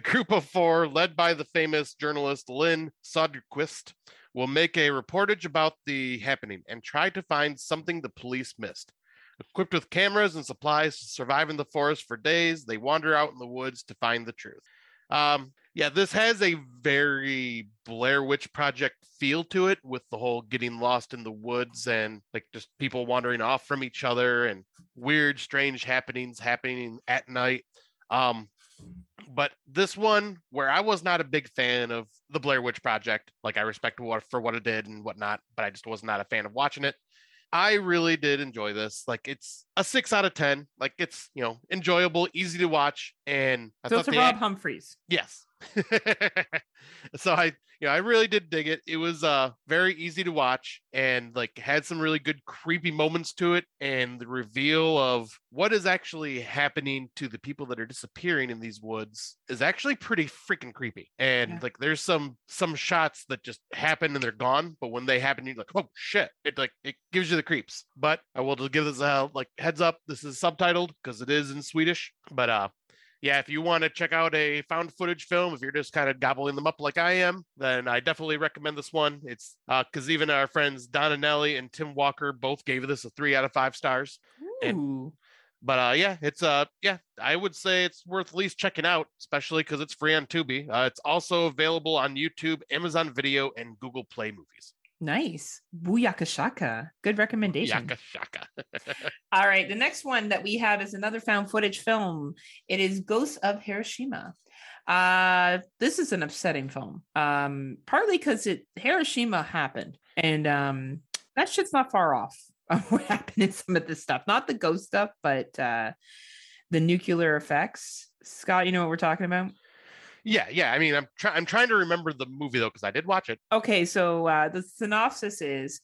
group of four, led by the famous journalist Lynn Söderquist, will make a reportage about the happening and try to find something the police missed. Equipped with cameras and supplies to survive in the forest for days, they wander out in the woods to find the truth. Yeah, this has a very Blair Witch Project feel to it, with the whole getting lost in the woods and like just people wandering off from each other and weird, strange happenings happening at night. But this one, where I was not a big fan of the Blair Witch Project, like I respect for what it did and whatnot, but I just was not a fan of watching it. I really did enjoy this. Like, it's a 6 out of 10. Like, it's, enjoyable, easy to watch. And I so it's a Rob Humphreys. Yes. So I really did dig it. It was very easy to watch and like had some really good creepy moments to it, and the reveal of what is actually happening to the people that are disappearing in these woods is actually pretty freaking creepy. And like there's some shots that just happen and they're gone, but when they happen you're like, oh shit, it gives you the creeps. But I will just give this a heads up, this is subtitled because it is in Swedish, but yeah, if you want to check out a found footage film, if you're just kind of gobbling them up like I am, then I definitely recommend this one. It's because even our friends Don and Nelly and Tim Walker both gave this a 3 out of 5 stars. And, yeah, I would say it's worth at least checking out, especially because it's free on Tubi. It's also available on YouTube, Amazon Video, and Google Play Movies. Nice. Booyaka shaka. Good recommendation. Booyaka shaka. All right. The next one that we have is another found footage film. It is Ghosts of Hiroshima. This is an upsetting film, partly because Hiroshima happened, and that shit's not far off of what happened in some of this stuff. Not the ghost stuff, but the nuclear effects. Scott, you know what we're talking about? Yeah. I mean, I'm trying to remember the movie, though, because I did watch it. Okay, so the synopsis is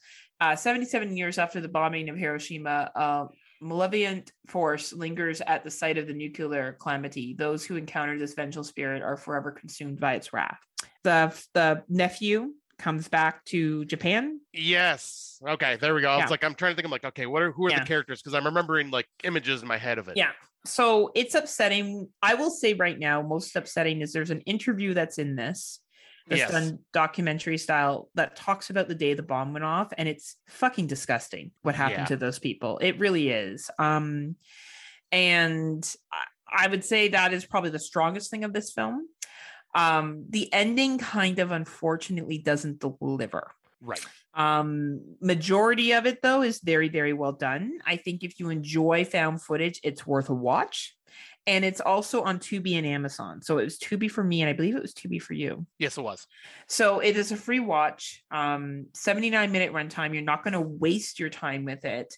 77 years after the bombing of Hiroshima, malevolent force lingers at the site of the nuclear calamity. Those who encounter this vengeful spirit are forever consumed by its wrath. The nephew comes back to Japan. Yes. Okay, there we go. Yeah. I'm trying to think. I'm like, okay, who are the characters? Because I'm remembering images in my head of it. Yeah. So it's upsetting. I will say right now, most upsetting is there's an interview that's in this done documentary style that talks about the day the bomb went off, and it's fucking disgusting what happened to those people. It really is. And I would say that is probably the strongest thing of this film. The ending kind of unfortunately doesn't deliver. Right. Majority of it though is very, very well done. I think if you enjoy found footage, it's worth a watch. And it's also on Tubi and Amazon. So it was Tubi for me, and I believe it was Tubi for you. Yes, it was. So it is a free watch, 79-minute runtime. You're not going to waste your time with it.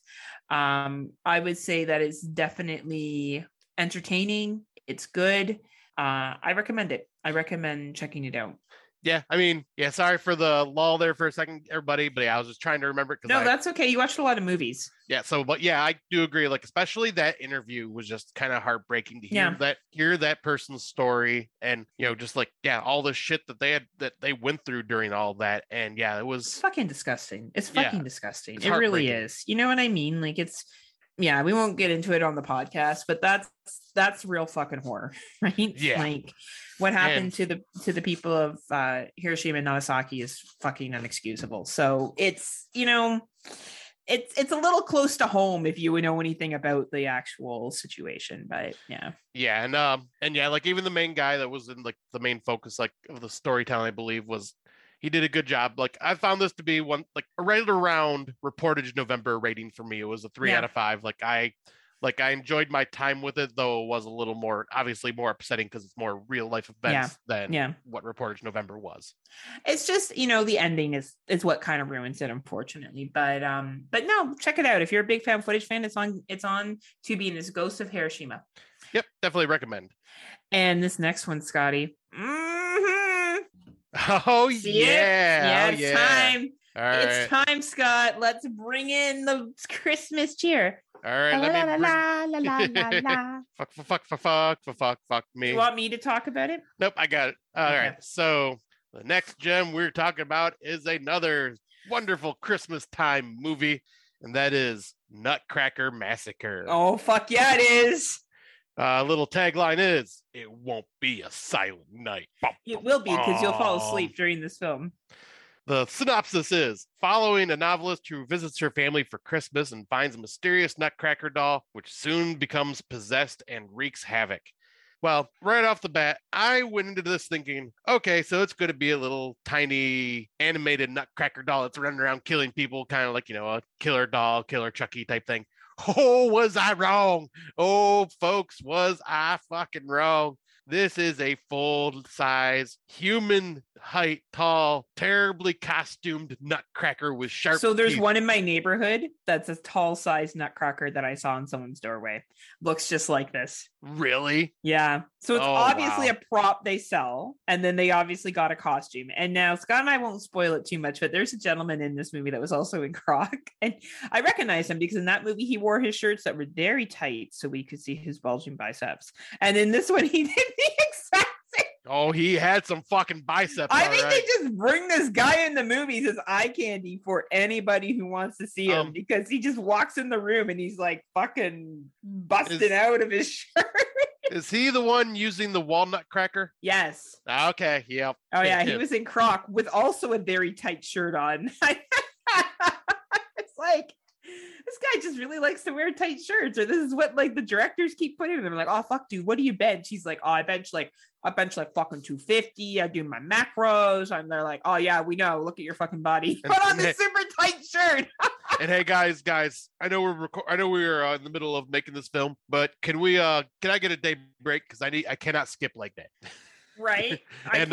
I would say that it's definitely entertaining. It's good. I recommend it. I recommend checking it out. Yeah, I mean, sorry for the lull there for a second, everybody, but yeah, I was just trying to remember. That's okay. You watched a lot of movies. Yeah, I do agree. Especially that interview was just kind of heartbreaking to hear that person's story, and all the shit that they had, that they went through during all that, and it was it's fucking disgusting. It's fucking disgusting. It really is. You know what I mean? It's. Yeah, we won't get into it on the podcast, but that's real fucking horror, right? Yeah. What happened to the people of Hiroshima and Nagasaki is fucking unexcusable. So it's it's a little close to home if you would know anything about the actual situation, but even the main guy that was in the main focus of the storytelling, I believe, was. He did a good job. I found this to be one, right around reportage November rating for me. It was a 3 out of 5. I enjoyed my time with it, though it was a little more, obviously more upsetting because it's more real life events than what reportage November was. It's just, the ending is what kind of ruins it, unfortunately. But no, check it out. If you're a big found footage fan, it's on Tubi, and it's Ghosts of Hiroshima. Yep. Definitely recommend. And this next one, Scotty. Oh yeah. Time. Right. It's time, Scott. Let's bring in the Christmas cheer. All right. Fuck me. You want me to talk about it? Nope, I got it. All right. So the next gem we're talking about is another wonderful Christmas time movie, and that is Nutcracker Massacre. Oh fuck yeah, it is. Little tagline is, it won't be a silent night. It will be, because you'll fall asleep during this film. The synopsis is, following a novelist who visits her family for Christmas and finds a mysterious nutcracker doll, which soon becomes possessed and wreaks havoc. Well, right off the bat, I went into this thinking, okay, so it's going to be a little tiny animated nutcracker doll that's running around killing people, kind of a killer doll, killer Chucky type thing. Oh, was I wrong? Oh, folks, was I fucking wrong? This is a full-size human height, tall, terribly costumed nutcracker with sharp teeth. So there's one in my neighborhood that's a tall size nutcracker that I saw in someone's doorway. Looks just like this. Really? Yeah. So it's obviously a prop they sell, and then they obviously got a costume. And now Scott and I won't spoil it too much, but there's a gentleman in this movie that was also in Croc, and I recognize him because in that movie he wore his shirts that were very tight so we could see his bulging biceps, and in this one he did the exact same. Oh, he had some fucking biceps. I think they just bring this guy in the movies as eye candy for anybody who wants to see him, because he just walks in the room and he's like fucking busting out of his shirt. Is he the one using the walnut cracker? Yes. Okay. Yep. Oh yeah, he was in Croc with also a very tight shirt on. It's like, this guy just really likes to wear tight shirts, or this is what like the directors keep putting in. They're like, oh fuck, dude, what do you bench? He's like, oh, I bench like fucking 250. I do my macros. And they're like, oh yeah, we know. Look at your fucking body. Put on this super tight shirt. And hey, guys, I know we're in the middle of making this film, but can I get a day break? Because I cannot skip like that. Right. And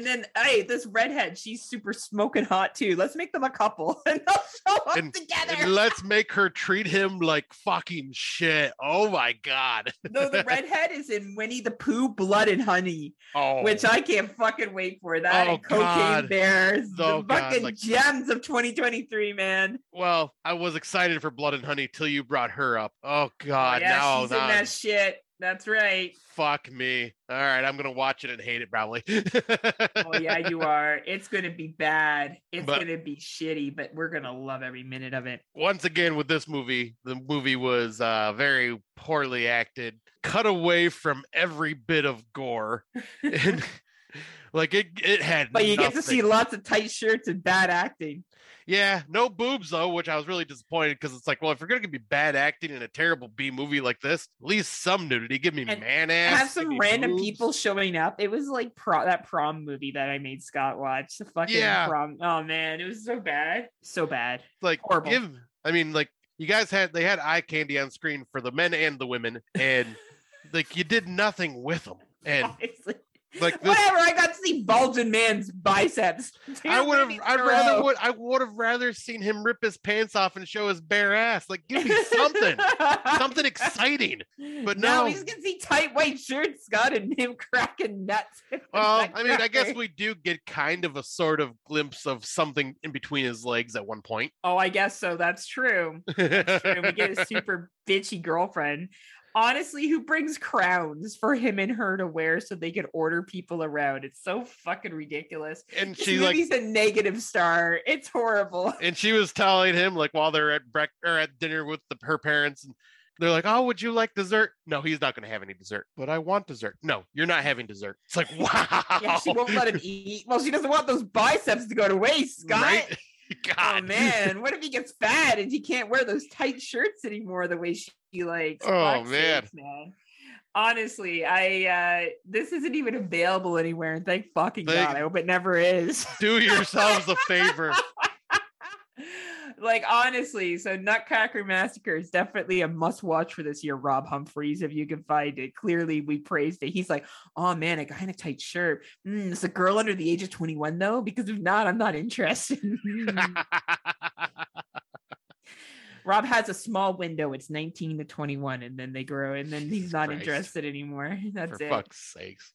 then, hey, this redhead, she's super smoking hot too. Let's make them a couple and they'll show up together. And let's make her treat him like fucking shit. Oh my God. No, the redhead is in Winnie the Pooh, Blood and Honey, which I can't fucking wait for that. And Cocaine Bears, the fucking gems of 2023, man. Well, I was excited for Blood and Honey till you brought her up. Oh God. Oh, yeah, no, she's in that shit. That's right. Fuck me. All right, I'm gonna watch it and hate it probably. Oh yeah, you are. It's gonna be bad. It's gonna be shitty, but we're gonna love every minute of it. Once again, with this movie, the movie was very poorly acted, cut away from every bit of gore. And, like it had, but you nothing. Get to see lots of tight shirts and bad acting. Yeah, no boobs though, which I was really disappointed, because it's like, well, if you're going to be bad acting in a terrible B movie like this, at least some nudity. Give me man ass. Have some random boobs. People showing up. It was like that prom movie that I made Scott watch. The fucking prom. Oh man, it was so bad, so bad. Like horrible. You guys had eye candy on screen for the men and the women, and like you did nothing with them. And honestly. Like this, whatever, I got to see bulging man's biceps. I would have rather seen him rip his pants off and show his bare ass. Like, give me something, something exciting. But no, he's gonna see tight white shirts, Scott, and him cracking nuts. Well, I guess we do get kind of a sort of glimpse of something in between his legs at one point. Oh, I guess so. That's true. That's true. We get a super bitchy girlfriend. Honestly, who brings crowns for him and her to wear so they could order people around? It's so fucking ridiculous. And she's like, he's a negative star. It's horrible. And she was telling him, like, while they're at breakfast or at dinner with her parents, and they're like, oh, would you like dessert? No, he's not going to have any dessert. But I want dessert. No, you're not having dessert. It's like, wow. Yeah, she won't let him eat. Well, she doesn't want those biceps to go to waste, Scott. Right? God. Oh man, what if he gets fat and he can't wear those tight shirts anymore the way she likes? Oh man. Honestly, I this isn't even available anywhere, and thank fucking God. I hope it never is. Do yourselves a favor. Like honestly, so Nutcracker Massacre is definitely a must-watch for this year. Rob Humphreys, if you can find it. Clearly, we praised it. He's like, "Oh man, a guy in a tight shirt. Is a girl under the age of 21 though? Because if not, I'm not interested." Rob has a small window. It's 19 to 21, and then they grow, and then he's not interested anymore. That's it. For fuck's sakes.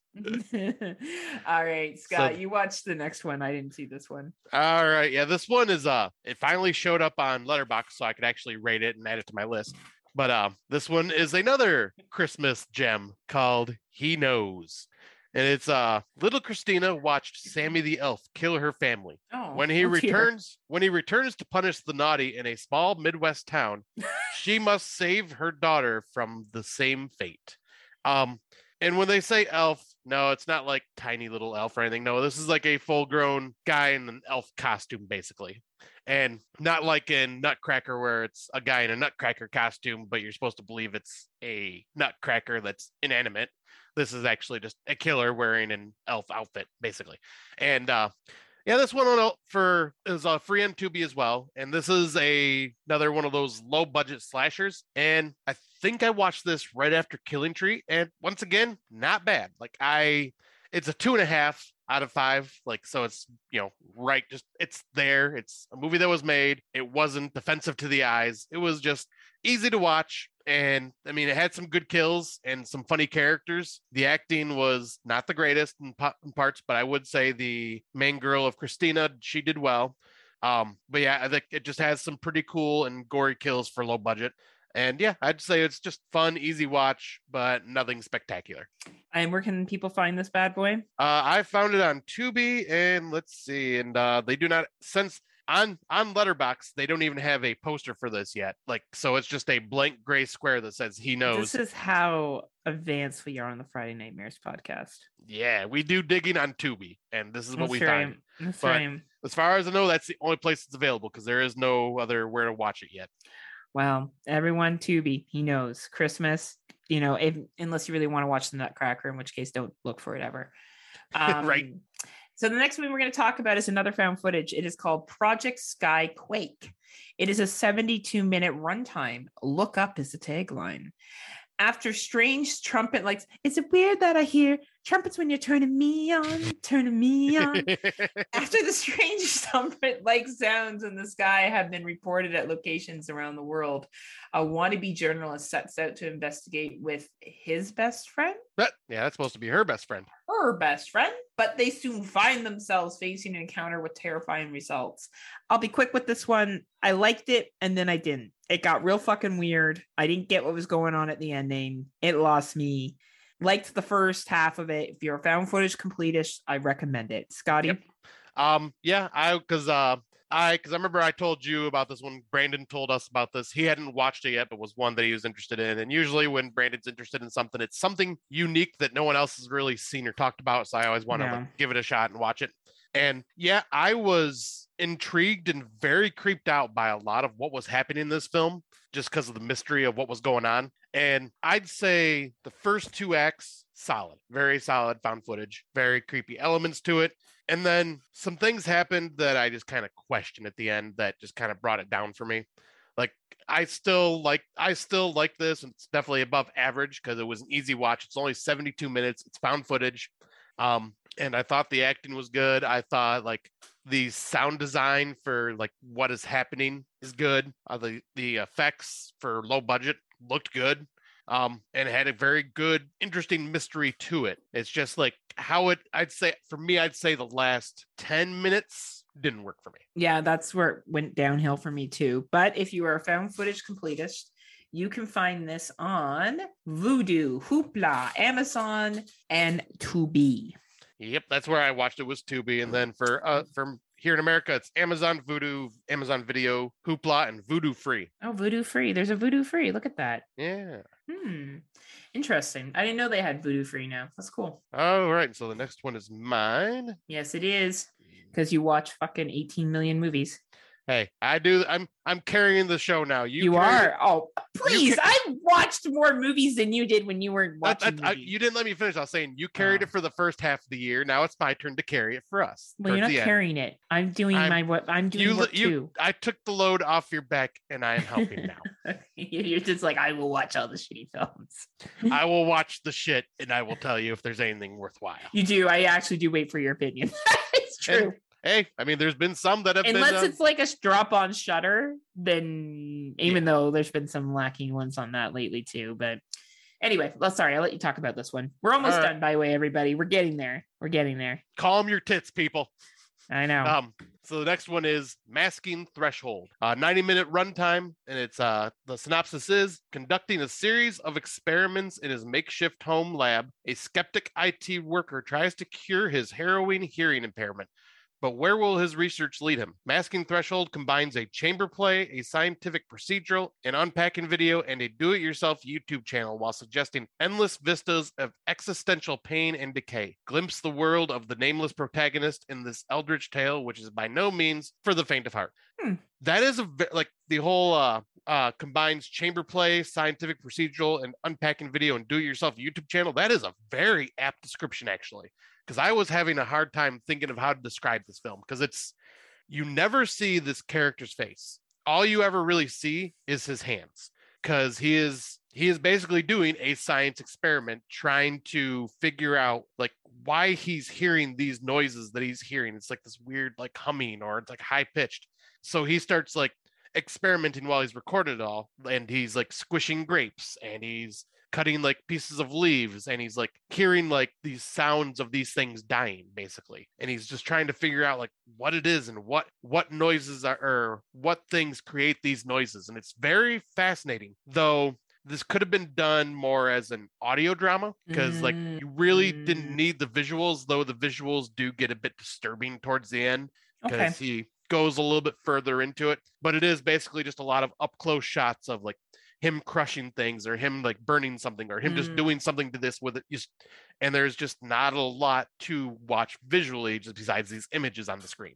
All right, Scott, you watched the next one. I didn't see this one. All right. Yeah, this one is it finally showed up on Letterboxd, so I could actually rate it and add it to my list. But this one is another Christmas gem called He Knows. And it's little Christina watched Sammy the Elf kill her family. When he returns to punish the naughty in a small Midwest town, she must save her daughter from the same fate. And when they say elf, no, it's not like tiny little elf or anything. No, this is like a full-grown guy in an elf costume, basically. And not like in Nutcracker where it's a guy in a nutcracker costume, but you're supposed to believe it's a nutcracker that's inanimate. This is actually just a killer wearing an elf outfit, basically. And yeah, this one is a free on Tubi as well. And this is another one of those low-budget slashers. And I think I watched this right after Killing Tree. And once again, not bad. Like it's a 2.5. out of 5. Like, so it's, you know, right. Just, it's there. It's a movie that was made. It wasn't offensive to the eyes. It was just easy to watch. And I mean, it had some good kills and some funny characters. The acting was not the greatest in parts, but I would say the main girl of Christina, she did well. But yeah, I think it just has some pretty cool and gory kills for low budget. And yeah, I'd say it's just fun, easy watch, but nothing spectacular. And where can people find this bad boy? I found it on Tubi, and let's see. And they do not, since on Letterboxd, they don't even have a poster for this yet. Like, so it's just a blank gray square that says He Knows. This is how advanced we are on the Friday Nightmares podcast. Yeah, we do digging on Tubi, and this is what we find. That's right. As far as I know, that's the only place it's available, because there is no other where to watch it yet. Well, everyone, Tubi, He Knows. Christmas, you know, unless you really want to watch the Nutcracker, in which case don't look for it ever. Right. So the next one we're going to talk about is another found footage. It is called Project Sky Quake. It is a 72-minute runtime. Look up is the tagline. After strange trumpet, like, is it weird that I hear trumpets when you're turning me on, turning me on? After the strange trumpet-like sounds in the sky have been reported at locations around the world, a wannabe journalist sets out to investigate with his best friend. Yeah, that's supposed to be her best friend. Her best friend. But they soon find themselves facing an encounter with terrifying results. I'll be quick with this one. I liked it, and then I didn't. It got real fucking weird. I didn't get what was going on at the ending. It lost me. Liked the first half of it. If you're a found footage completist, I recommend it. Scotty? Yep. Because I remember I told you about this one. Brandon told us about this. He hadn't watched it yet, but was one that he was interested in. And usually when Brandon's interested in something, it's something unique that no one else has really seen or talked about. So I always want to give it a shot and watch it. And yeah, I was intrigued and very creeped out by a lot of what was happening in this film, just because of the mystery of what was going on. And I'd say the first two acts, solid, very solid found footage, very creepy elements to it. And then some things happened that I just kind of questioned at the end that just kind of brought it down for me. Like, I still like this, and it's definitely above average because it was an easy watch. It's only 72 minutes. It's found footage. And I thought the acting was good. I thought, like, the sound design for, like, what is happening is good. The effects for low budget looked good. And had a very good, interesting mystery to it. It's just like I'd say the last 10 minutes didn't work for me. Yeah, that's where it went downhill for me too. But if you are a found footage completist, you can find this on Vudu, Hoopla, Amazon, and Tubi. Yep, that's where I watched it, was Tubi. And then from here in America, it's Amazon, Vudu, Amazon Video, Hoopla, and Vudu Free. Oh, Vudu Free. There's a Vudu Free. Look at that. Yeah. Interesting. I didn't know they had Vudu Free now. That's cool. All right. So the next one is mine. Yes, it is. Because you watch fucking 18 million movies. Hey, I do. I'm carrying the show now. You are. Oh, please. I watched more movies than you did when you were watching movies. You didn't let me finish. I was saying you carried it for the first half of the year. Now it's my turn to carry it for us. Well, you're not carrying it. I'm doing my work too. I took the load off your back, and I am helping now. You're just like, I will watch all the shitty films. I will watch the shit, and I will tell you if there's anything worthwhile. You do. I actually do wait for your opinion. It's true. Hey, I mean, there's been some that have been... Unless it's like a drop-on Shudder, then even though there's been some lacking ones on that lately too. But anyway, sorry, I'll let you talk about this one. We're almost done, by the way, everybody. We're getting there. We're getting there. Calm your tits, people. I know. So the next one is Masking Threshold, 90-minute runtime, and it's the synopsis is: conducting a series of experiments in his makeshift home lab, a skeptic IT worker tries to cure his harrowing hearing impairment. But where will his research lead him? Masking Threshold combines a chamber play, a scientific procedural, an unpacking video, and a do-it-yourself YouTube channel while suggesting endless vistas of existential pain and decay. Glimpse the world of the nameless protagonist in this eldritch tale, which is by no means for the faint of heart. That is the whole combines chamber play, scientific procedural, and unpacking video and do-it-yourself YouTube channel. That is a very apt description, actually. Because I was having a hard time thinking of how to describe this film, because you never see this character's face. All you ever really see is his hands, because he is basically doing a science experiment, trying to figure out, like, why he's hearing these noises that he's hearing. It's like this weird like humming, or it's like high pitched. So he starts like experimenting while he's recorded it all, and he's like squishing grapes, and he's cutting like pieces of leaves, and he's like hearing like these sounds of these things dying basically, and he's just trying to figure out like what it is and what noises are, or what things create these noises. And it's very fascinating, though this could have been done more as an audio drama, because like you really didn't need the visuals, though the visuals do get a bit disturbing towards the end, because he goes a little bit further into it. But it is basically just a lot of up close shots of like him crushing things, or him like burning something, or him just doing something to this with it. And there's just not a lot to watch visually, just besides these images on the screen.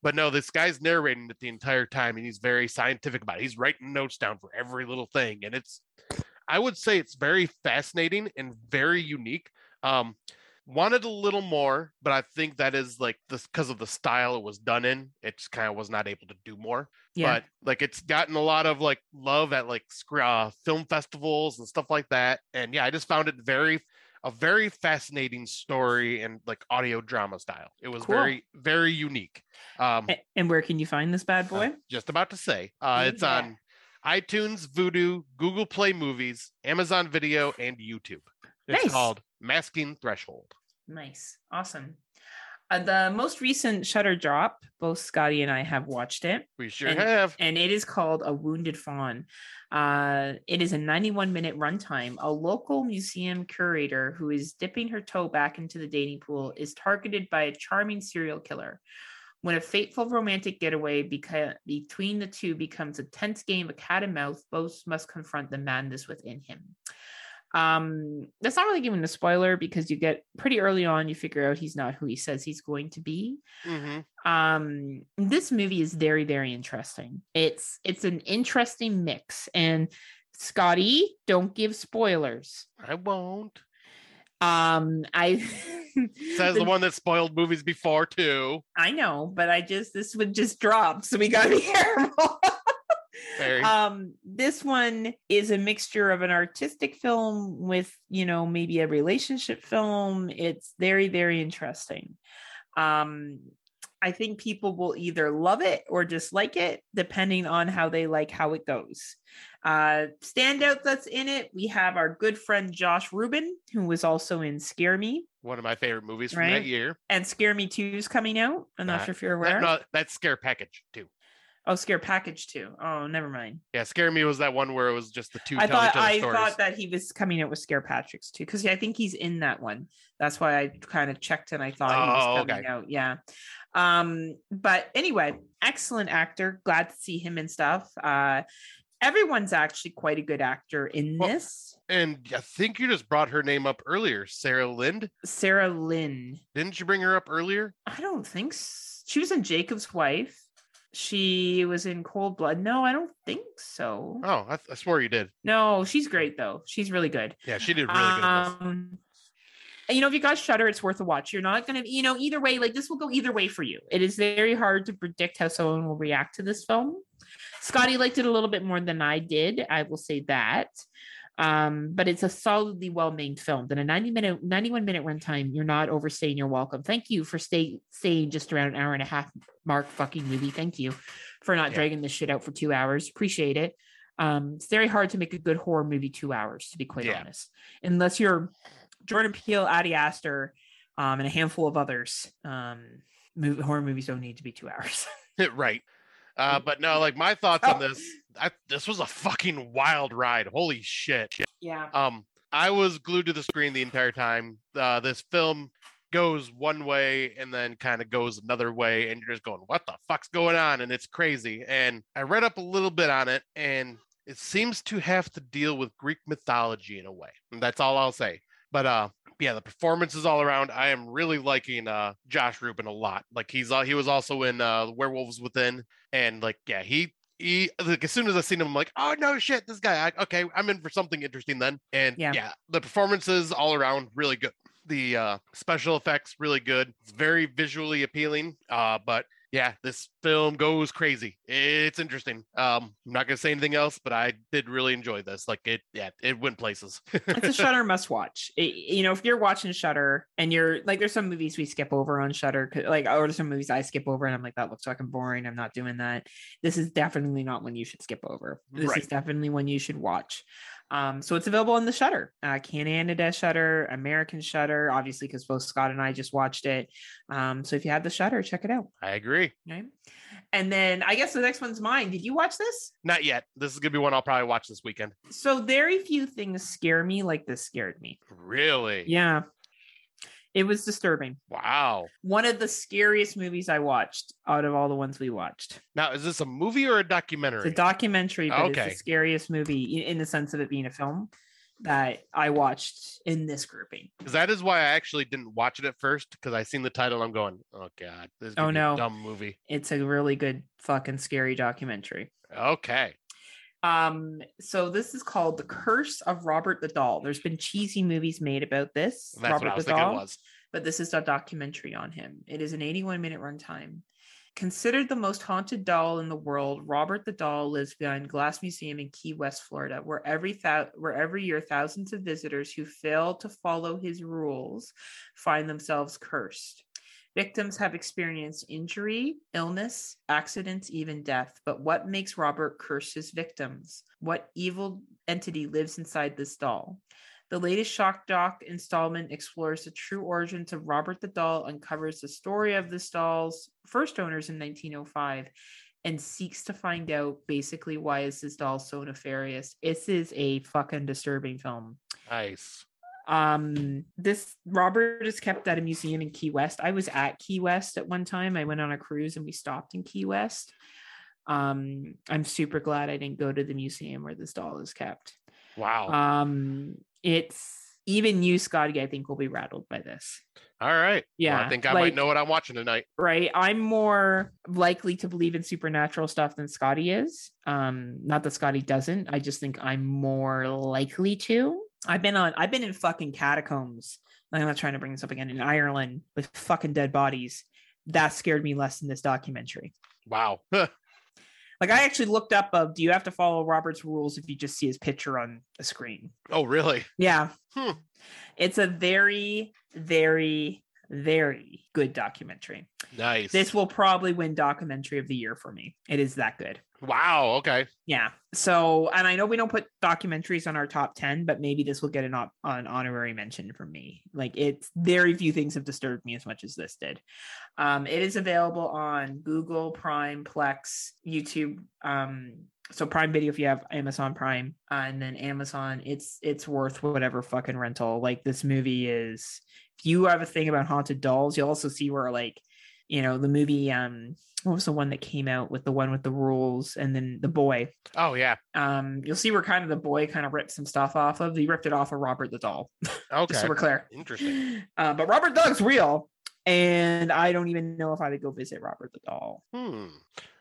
But no, this guy's narrating it the entire time, and he's very scientific about it. He's writing notes down for every little thing. And I would say it's very fascinating and very unique. Wanted a little more, but I think that is like this, because of the style it was done in, it just kind of was not able to do more. Yeah. But like it's gotten a lot of like love at like film festivals and stuff like that. And yeah, I just found it a very fascinating story, and like audio drama style. It was very, very unique. And where can you find this bad boy? Just about to say. It's on iTunes, Vudu, Google Play Movies, Amazon Video, and YouTube. It's called Masking Threshold. Nice. Awesome. The most recent Shudder drop, both Scotty and I have watched it. We sure have. And it is called A Wounded Fawn. It is a 91-minute runtime. A local museum curator who is dipping her toe back into the dating pool is targeted by a charming serial killer. When a fateful romantic getaway between the two becomes a tense game of cat and mouse, both must confront the madness within him. That's not really giving a spoiler, because you get pretty early on, you figure out he's not who he says he's going to be. This movie is very, very interesting. It's an interesting mix. And Scotty, don't give spoilers. I won't. Says the one that spoiled movies before too. I know, but this would just drop, so we gotta be careful. This one is a mixture of an artistic film with, maybe a relationship film. It's very, very interesting. I think people will either love it or dislike it, depending on how they like how it goes. Standout that's in it, we have our good friend Josh Rubin, who was also in Scare Me. One of my favorite movies from that year. And Scare Me 2 is coming out. I'm not sure if you're aware. No, that's Scare Package 2. Oh, Scare Package 2. Oh, never mind. Yeah, Scare Me was that one where it was just the two. I thought that he was coming out with Scare Package 2, because I think he's in that one. That's why I kind of checked, and I thought he was coming out. Yeah. But anyway, excellent actor. Glad to see him and stuff. Everyone's actually quite a good actor in this. And I think you just brought her name up earlier, Sarah Lynn. Sarah Lynn. Didn't you bring her up earlier? I don't think so. She was in Jacob's Wife. She was in Cold Blood. No, I don't think so. Oh, I swore you did. No, she's great though. She's really good. Yeah, she did really good. If you got Shudder, it's worth a watch. You're not gonna, either way. Like, this will go either way for you. It is very hard to predict how someone will react to this film. Scotty liked it a little bit more than I did. I will say that. But it's a solidly well-made film. Then a 91-minute runtime, you're not overstaying your welcome. Thank you for staying just around an hour and a half mark fucking movie. Thank you for not dragging this shit out for 2 hours. Appreciate it. It's very hard to make a good horror movie 2 hours, to be quite honest. Unless you're Jordan Peele, Ari Aster, and a handful of others. Horror movies don't need to be 2 hours. Right. But no, like my thoughts on this, this was a fucking wild ride. Holy shit. Yeah. I was glued to the screen the entire time. This film goes one way and then kind of goes another way, and you're just going, what the fuck's going on? And it's crazy. And I read up a little bit on it, and it seems to have to deal with Greek mythology in a way. And that's all I'll say. But the performances all around. I am really liking Josh Rubin a lot. Like he was also in Werewolves Within, and like he like as soon as I seen him, I'm like, oh no shit, this guy. I'm in for something interesting then. And the performances all around really good. The special effects really good. It's very visually appealing. But yeah, this film goes crazy. It's interesting. I'm not gonna say anything else, but I did really enjoy this. Like it, yeah, it went places. It's a Shudder must watch. It, you know, if you're watching Shudder and you're like, there's some movies we skip over on Shudder, like, or there's some movies I skip over and I'm like, that looks fucking boring, I'm not doing that. This is definitely not one you should skip over. This is definitely one you should watch. So it's available on the Shudder, Canada Shudder, American Shudder, obviously, because both Scott and I just watched it. So if you have the Shudder, check it out. I agree. Right. And then I guess the next one's mine. Did you watch this? Not yet. This is going to be one I'll probably watch this weekend. So very few things scare me like this scared me. Really? Yeah. It was disturbing. Wow. One of the scariest movies I watched out of all the ones we watched. Now, is this a movie or a documentary? It's a documentary, but okay. It's the scariest movie in the sense of it being a film that I watched in this grouping. Because that is why I actually didn't watch it at first, because I seen the title and I'm going, oh God, this is gonna be a dumb movie. It's a really good fucking scary documentary. Okay. So this is called The Curse of Robert the Doll. There's been cheesy movies made about this. That's Robert what I was the thinking Doll, it was. But this is a documentary on him. It is an 81-minute runtime. Considered the most haunted doll in the world, Robert the Doll lives behind Glass Museum in Key West, Florida, where every year thousands of visitors who fail to follow his rules find themselves cursed. Victims have experienced injury, illness, accidents, even death. But what makes Robert curse his victims? What evil entity lives inside this doll? The latest Shock Doc installment explores the true origins of Robert the Doll, uncovers the story of this doll's first owners in 1905, and seeks to find out basically why is this doll so nefarious. This is a fucking disturbing film. Nice. This Robert is kept at a museum in Key West. I was at Key West at one time. I went on a cruise and we stopped in Key West. I'm super glad I didn't go to the museum where this doll is kept. Wow. It's even you, Scotty, I think will be rattled by this. All right. Yeah. Well, I think I might know what I'm watching tonight. Right. I'm more likely to believe in supernatural stuff than Scotty is. Not that Scotty doesn't. I just think I'm more likely to. I've been in fucking catacombs. I'm not trying to bring this up again. In Ireland with fucking dead bodies. That scared me less than this documentary. Wow. Like I actually looked up do you have to follow Robert's rules if you just see his picture on a screen? Oh, really? Yeah. It's a very, very, very good documentary. Nice. This will probably win documentary of the year for me. It is that good. Wow. Okay. Yeah. So, and I know we don't put documentaries on our top 10, but maybe this will get an honorary mention from me. Like it's very few things have disturbed me as much as this did. It is available on Google, Prime, Plex, YouTube. So Prime Video, if you have Amazon Prime, and then Amazon, it's worth whatever fucking rental. Like this movie is, if you have a thing about haunted dolls, you'll also see where like, you know, the movie, what was the one that came out with the one with the rules and then The Boy? Oh, yeah. You'll see where kind of The Boy kind of ripped some stuff off of. He ripped it off of Robert the Doll. Okay. Just so we're clear. Interesting. But Robert the Doll's real. And I don't even know if I would go visit Robert the Doll.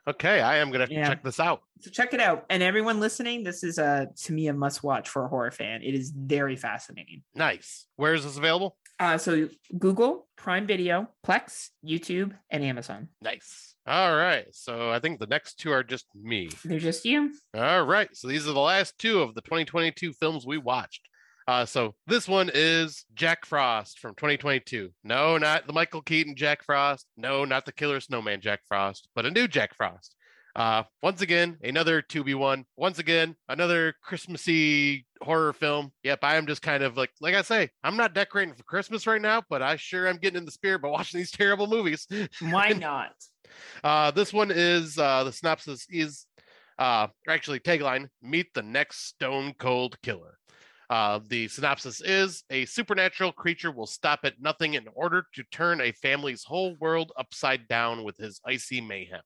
Okay, I am going to check this out. So check it out. And everyone listening, this is, to me, a must-watch for a horror fan. It is very fascinating. Nice. Where is this available? So Google, Prime Video, Plex, YouTube, and Amazon. Nice. All right. So I think the next two are just me. They're just you. All right. So these are the last two of the 2022 films we watched. So this one is Jack Frost from 2022. No, not the Michael Keaton Jack Frost. No, not the Killer Snowman Jack Frost, but a new Jack Frost. Once again, another Tubi one. Once again, another Christmassy horror film. Yep, I am just kind of like I say, I'm not decorating for Christmas right now, but I sure am getting in the spirit by watching these terrible movies. Why not? This one is, the synopsis is, actually tagline, meet the next stone cold killer. The synopsis is a supernatural creature will stop at nothing in order to turn a family's whole world upside down with his icy mayhem.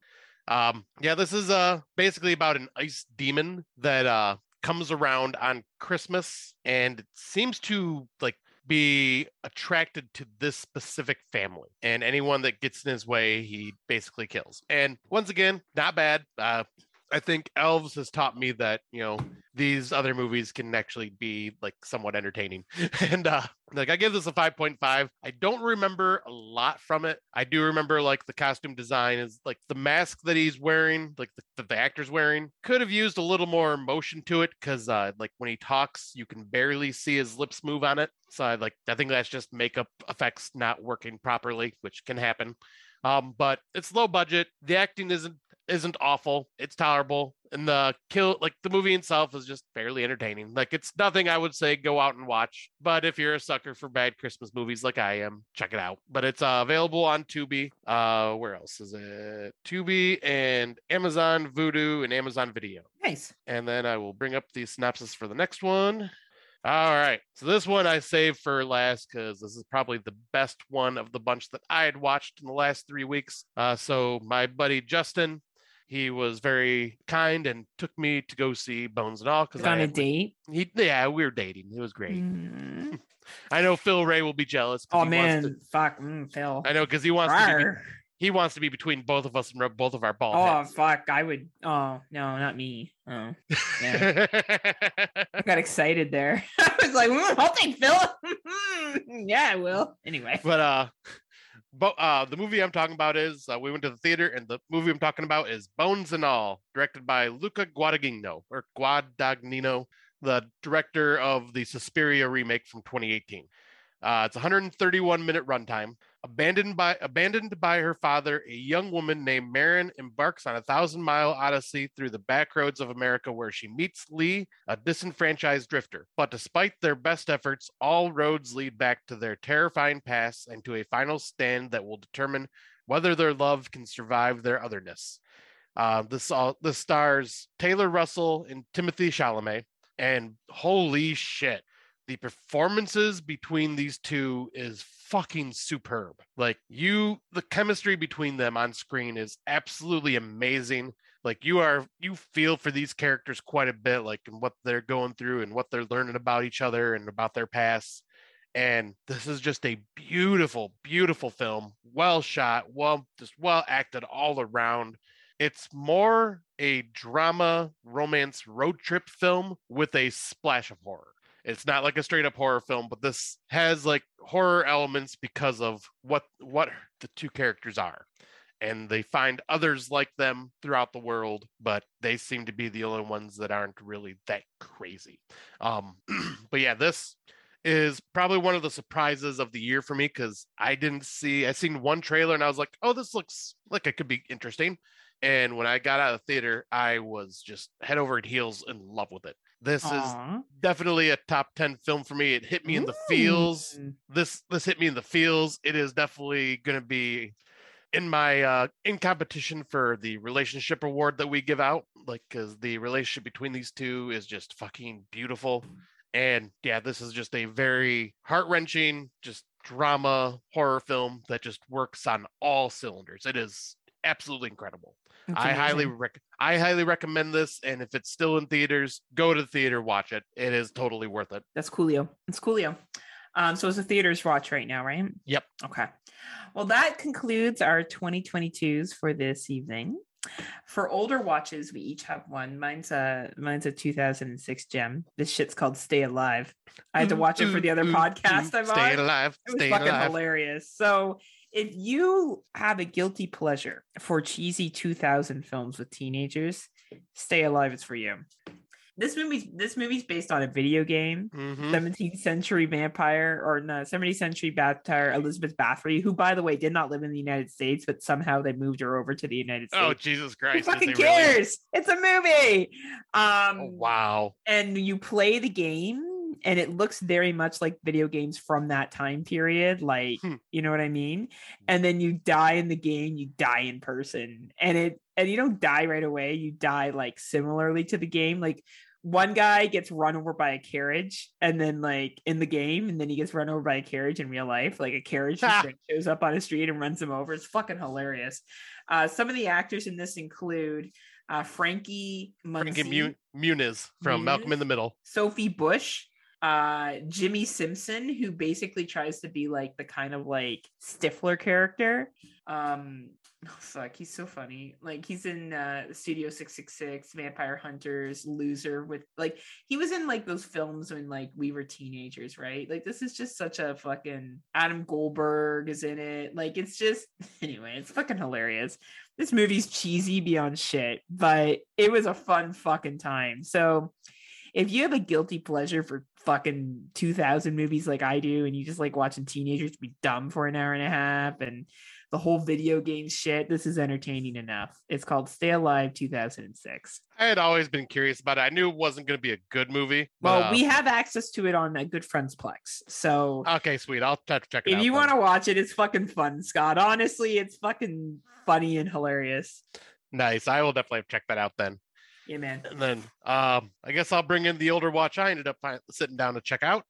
This is basically about an ice demon that comes around on Christmas and seems to like be attracted to this specific family, and anyone that gets in his way he basically kills. And once again, not bad. I think Elves has taught me that, you know, these other movies can actually be like somewhat entertaining. And Like, I give this a 5.5. I don't remember a lot from it. I do remember, like, the costume design is, like, the mask that he's wearing, like, that the actor's wearing. Could have used a little more emotion to it, because, like, when he talks, you can barely see his lips move on it. So, like, I think that's just makeup effects not working properly, which can happen. But it's low budget. The acting isn't awful. It's tolerable. And the movie itself is just fairly entertaining. Like, it's nothing I would say go out and watch, but if you're a sucker for bad Christmas movies like I am, check it out. But it's available on Tubi. Where else is it? Tubi and Amazon Vudu and Amazon Video. Nice. And then I will bring up the synopsis for the next one. All right. So this one I saved for last, because this is probably the best one of the bunch that I had watched in the last 3 weeks. So my buddy Justin, he was very kind and took me to go see Bones and All. Because on a date? Yeah, we were dating. It was great. Mm. I know Phil Ray will be jealous. Oh, man. Phil. I know, because he wants to be, between both of us and rub both of our bald heads. Fuck. I would. Oh, no, not me. Oh, yeah. I got excited there. I was like, okay, Phil. Yeah, I will. Anyway. But, But the movie I'm talking about is, we went to the theater, and the movie I'm talking about is Bones and All, directed by Luca Guadagnino, or Guadagnino, the director of the Suspiria remake from 2018. It's 131-minute runtime. Abandoned by her father, a young woman named Marin embarks on a 1,000-mile odyssey through the backroads of America, where she meets Lee, a disenfranchised drifter. But despite their best efforts, all roads lead back to their terrifying past and to a final stand that will determine whether their love can survive their otherness. This stars Taylor Russell and Timothée Chalamet, and holy shit, the performances between these two is fucking superb. Like, the chemistry between them on screen is absolutely amazing. Like, you feel for these characters quite a bit, like, and what they're going through and what they're learning about each other and about their past. And this is just a beautiful, beautiful film. Well shot, well acted all around. It's more a drama, romance, road trip film with a splash of horror. It's not like a straight up horror film, but this has, like, horror elements because of what the two characters are. And they find others like them throughout the world, but they seem to be the only ones that aren't really that crazy. But yeah, this is probably one of the surprises of the year for me, because I seen one trailer and I was like, oh, this looks like it could be interesting. And when I got out of the theater, I was just head over heels in love with it. This is definitely a top 10 film for me. It hit me in the feels. This hit me in the feels. It is definitely going to be in my in competition for the relationship award that we give out, like, because the relationship between these two is just fucking beautiful. And yeah, this is just a very heart-wrenching, just drama horror film that just works on all cylinders. It is absolutely incredible. I highly recommend this, and if it's still in theaters, go to the theater, watch it. It is totally worth it. That's coolio. It's coolio. So it's a theater's watch right now, right? Yep. Okay. Well, that concludes our 2022s for this evening. For older watches, we each have one. Mine's a 2006 gem. This shit's called Stay Alive. I had to watch it for the other podcast I'm on. Stay Alive. It was fucking hilarious. So if you have a guilty pleasure for cheesy 2000 films with teenagers, Stay Alive is for you. This movie's based on a video game, 17th century vampire, or no, 17th century vampire Elizabeth Bathory, who, by the way, did not live in the United States, but somehow they moved her over to the United States. Oh, Jesus Christ. Who fucking cares? Really? It's a movie. Oh, wow. And you play the game, and it looks very much like video games from that time period. Like, you know what I mean? And then you die in the game, you die in person. And you don't die right away. You die, like, similarly to the game. Like, one guy gets run over by a carriage, and then, like, in the game, and then he gets run over by a carriage in real life. Like, a carriage just shows up on a street and runs him over. It's fucking hilarious. Some of the actors in this include Frankie Muniz from Malcolm in the Middle. Sophie Bush. Jimmy Simpson, who basically tries to be, like, the kind of, like, Stifler character. Oh, fuck, he's so funny. Like, he's in Studio 666, Vampire Hunters, Loser. With like, he was in like those films when like we were teenagers, right? Like, this is just such a fucking... Adam Goldberg is in it. Like, it's just... Anyway, it's fucking hilarious. This movie's cheesy beyond shit, but it was a fun fucking time. So if you have a guilty pleasure for fucking 2000 movies like I do, and you just like watching teenagers be dumb for an hour and a half and the whole video game shit, this is entertaining enough. It's called Stay Alive 2006. I had always been curious about it. I knew it wasn't going to be a good movie. Well, we have access to it on a good friend's Plex. So okay, sweet. I'll check it out. If you want to watch it, it's fucking fun, Scott. Honestly, it's fucking funny and hilarious. Nice. I will definitely check that out then. Yeah, man. And then I guess I'll bring in the older watch I ended up sitting down to check out.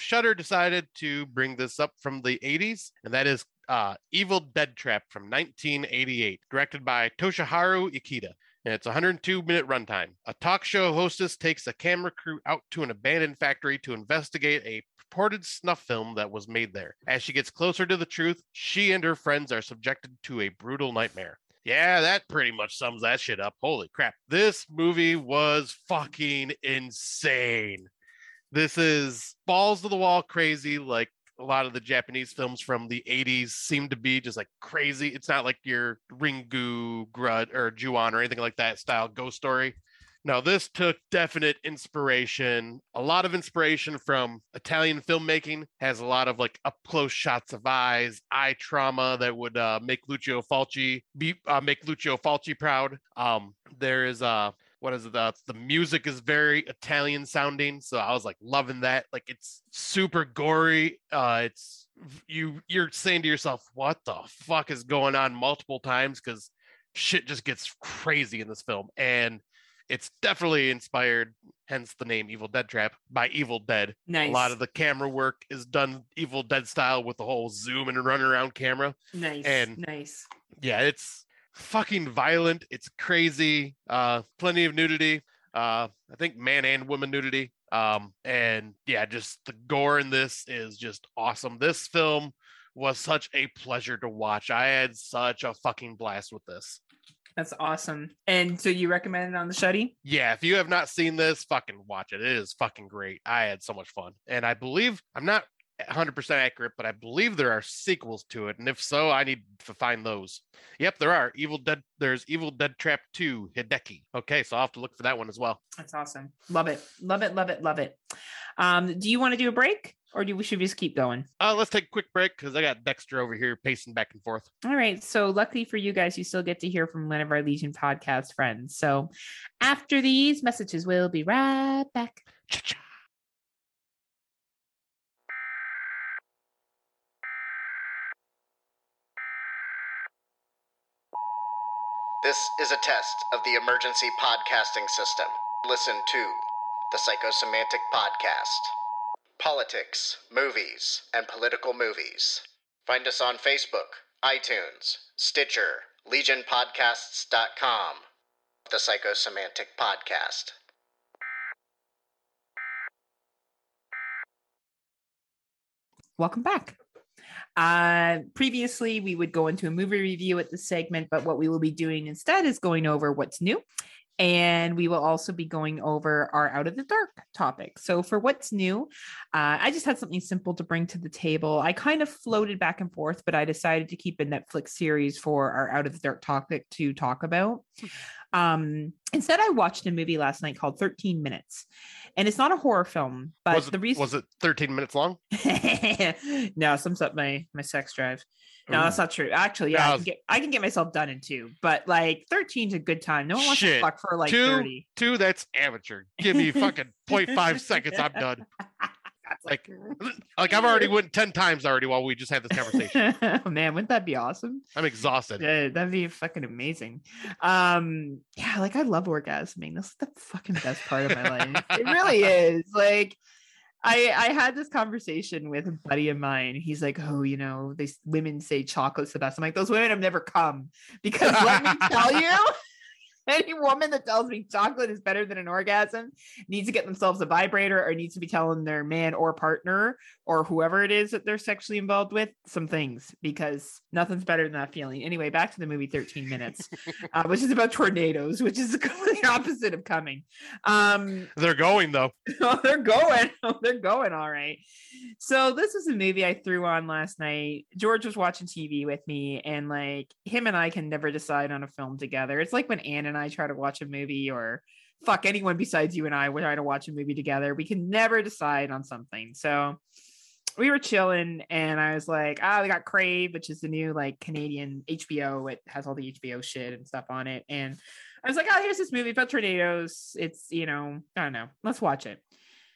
Shudder decided to bring this up from the 80s, and that is Evil Dead Trap from 1988, directed by Toshiharu Ikeda. And it's 102-minute runtime. A talk show hostess takes a camera crew out to an abandoned factory to investigate a purported snuff film that was made there. As she gets closer to the truth, she and her friends are subjected to a brutal nightmare. Yeah, that pretty much sums that shit up. Holy crap. This movie was fucking insane. This is balls to the wall crazy, like a lot of the Japanese films from the 80s seem to be, just like crazy. It's not like your Ringu, Grud, or Ju-on or anything like that style ghost story. No, this took definite inspiration, a lot of inspiration from Italian filmmaking. Has a lot of like up close shots of eyes, eye trauma that would make Lucio Fulci proud. There is what is it? The music is very Italian sounding, so I was like loving that. Like, it's super gory. It's you're saying to yourself, "What the fuck is going on?" multiple times, because shit just gets crazy in this film. And it's definitely inspired, hence the name Evil Dead Trap, by Evil Dead. Nice. A lot of the camera work is done Evil Dead style with the whole zoom and run around camera. Nice. And nice. Yeah, it's fucking violent. It's crazy. Plenty of nudity. I think man and woman nudity. And yeah, just the gore in this is just awesome. This film was such a pleasure to watch. I had such a fucking blast with this. That's awesome. And so you recommend it on the Shuddy? Yeah, if you have not seen this, fucking watch it. It is fucking great. I had so much fun. And I believe, I'm not 100% accurate, but I believe there are sequels to it. And if so, I need to find those. Yep, there are. There's Evil Dead Trap 2, Hideki. Okay, so I'll have to look for that one as well. That's awesome. Love it. Love it, love it, love it. Do you want to do a break? Or do we should just keep going? Let's take a quick break, because I got Dexter over here pacing back and forth. All right. So luckily for you guys, you still get to hear from one of our Legion podcast friends. So after these messages, we'll be right back. Cha-cha. This is a test of the emergency podcasting system. Listen to the Psychosemantic Podcast. Politics, movies, and political movies. Find us on Facebook, iTunes, Stitcher, LegionPodcasts.com, the Psychosemantic Podcast. Welcome back. Previously, we would go into a movie review at this segment, but what we will be doing instead is going over what's new. And we will also be going over our Out of the Dark topic. So for what's new, I just had something simple to bring to the table. I kind of floated back and forth, but I decided to keep a Netflix series for our Out of the Dark topic to talk about. Instead, I watched a movie last night called 13 Minutes. And it's not a horror film, but was it 13 minutes long? No, sums up my sex drive. No, that's not true. Actually, yeah, I can get myself done in 2, but like 13's a good time. No one wants to fuck for like 30. 2, that's amateur. Give me fucking 0.5 seconds, I'm done. Like I've already went 10 times already while we just had this conversation. Oh, man, wouldn't that be awesome? I'm exhausted. Yeah, that'd be fucking amazing. Yeah, like I love orgasming. That's the fucking best part of my life. It really is. Like, I had this conversation with a buddy of mine. He's like, oh, you know, these women say chocolate's the best. I'm like, those women have never come, because let me tell you, Any woman that tells me chocolate is better than an orgasm needs to get themselves a vibrator or needs to be telling their man or partner or whoever it is that they're sexually involved with some things, because nothing's better than that feeling. Anyway, back to the movie 13 Minutes, which is about tornadoes, which is the complete opposite of coming. They're going, though. They're going. All right. So this is a movie I threw on last night. George was watching TV with me, and like him and I can never decide on a film together. It's like when Anne and I try to watch a movie, or fuck, anyone besides you and I would try to watch a movie together. We can never decide on something. So we were chilling and I was like, we got Crave, which is the new like Canadian HBO. It has all the HBO shit and stuff on it. And I was like, here's this movie about tornadoes. It's, you know, I don't know. Let's watch it.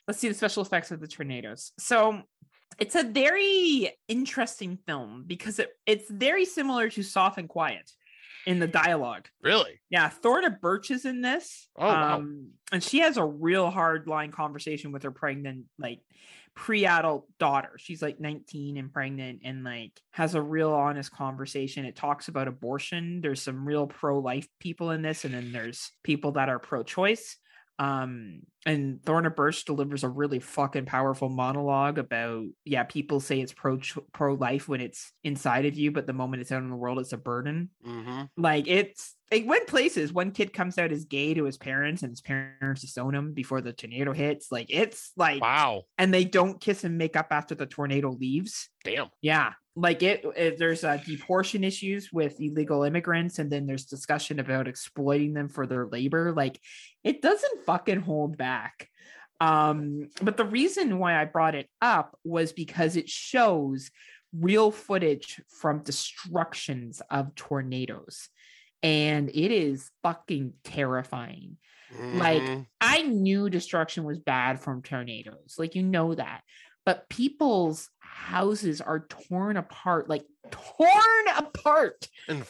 Let's see the special effects of the tornadoes. So it's a very interesting film because it's very similar to Soft and Quiet in the dialogue. Really? Yeah. Thorna Birch is in this. Wow. And she has a real hard line conversation with her pregnant, like pre-adult daughter. She's like 19 and pregnant, and like has a real honest conversation. It talks about abortion. There's some real pro-life people in this, and then there's people that are pro-choice. And Thorna Birch delivers a really fucking powerful monologue about, people say it's pro-life when it's inside of you, but the moment it's out in the world, it's a burden. Mm-hmm. Like it went places. One kid comes out as gay to his parents, and his parents disown him before the tornado hits. Like it's like, wow. And they don't kiss and make up after the tornado leaves. Damn. Yeah. Like there's deportation issues with illegal immigrants, and then there's discussion about exploiting them for their labor. Like it doesn't fucking hold back. But the reason why I brought it up was because it shows real footage from destructions of tornadoes, and it is fucking terrifying. Mm-hmm. Like I knew destruction was bad from tornadoes. Like, you know that. But people's houses are torn apart and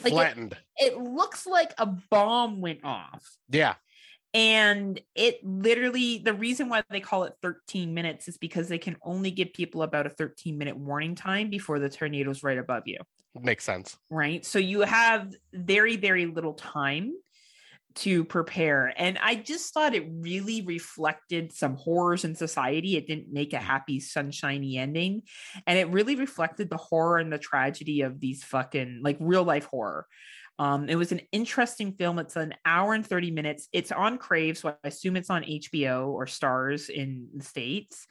flattened. It looks like a bomb went off. Yeah. And it literally, the reason why they call it 13 minutes is because they can only give people about a 13-minute warning time before the tornado's right above you. Makes sense. Right. So you have very, very little time to prepare. And I just thought it really reflected some horrors in society. It didn't make a happy, sunshiny ending. And it really reflected the horror and the tragedy of these fucking like real life horror. It was an interesting film. It's an hour and 30 minutes. It's on Crave, so I assume it's on HBO or Stars in the States.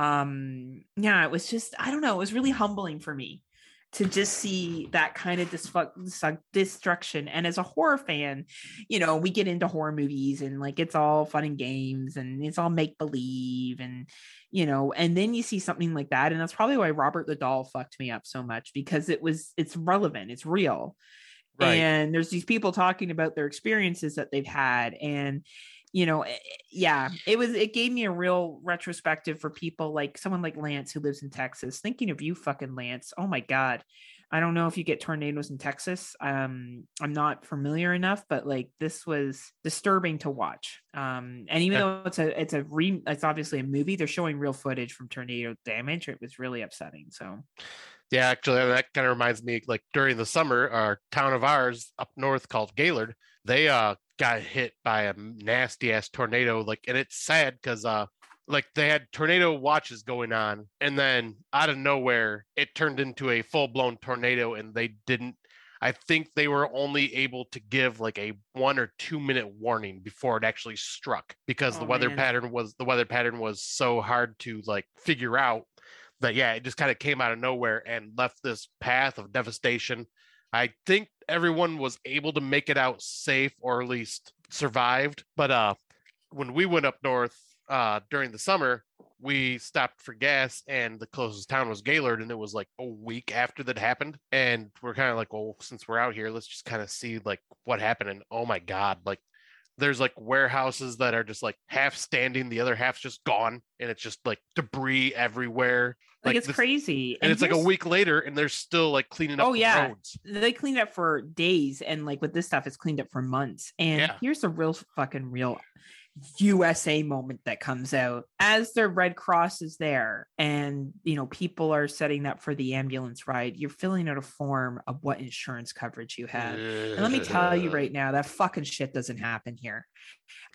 It was just, I don't know. It was really humbling for me to just see that kind of destruction. And as a horror fan, you know, we get into horror movies and like, it's all fun and games and it's all make believe and, you know, and then you see something like that. And that's probably why Robert the Doll fucked me up so much, because it's relevant, it's real. Right. And there's these people talking about their experiences that they've had. And, you know, it gave me a real retrospective for people like someone like Lance, who lives in Texas. Thinking of you, fucking Lance. Oh my God. I don't know if you get tornadoes in Texas. I'm not familiar enough, but like this was disturbing to watch. And even though it's obviously a movie, they're showing real footage from tornado damage. It was really upsetting. So yeah, actually, that kind of reminds me, like during the summer, our town of ours up north called Gaylord, they got hit by a nasty ass tornado. Like, and it's sad because like they had tornado watches going on, and then out of nowhere it turned into a full-blown tornado, and they didn't, I think they were only able to give like a 1 or 2 minute warning before it actually struck, because the weather pattern was so hard to like figure out that it just kind of came out of nowhere and left this path of devastation. I think everyone was able to make it out safe, or at least survived. But when we went up north during the summer, we stopped for gas, and the closest town was Gaylord, and it was like a week after that happened. And we're kind of like, well, since we're out here, let's just kind of see like what happened. And oh my God, like there's like warehouses that are just like half standing, the other half's just gone, and it's just like debris everywhere. Like it's crazy. And it's like a week later and they're still like cleaning up roads. They cleaned up for days, and like with this stuff it's cleaned up for months. And here's the real fucking USA moment that comes out as the Red Cross is there and, you know, people are setting up for the ambulance ride. You're filling out a form of what insurance coverage you have. And let me tell you right now, that fucking shit doesn't happen here.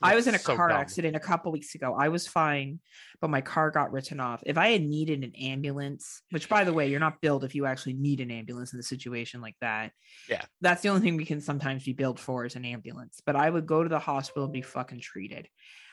That's I was in a car accident a couple weeks ago. I was fine, but my car got written off. If I had needed an ambulance, which by the way, you're not billed if you actually need an ambulance in a situation like that. Yeah. That's the only thing we can sometimes be billed for is an ambulance, but I would go to the hospital and be fucking treated.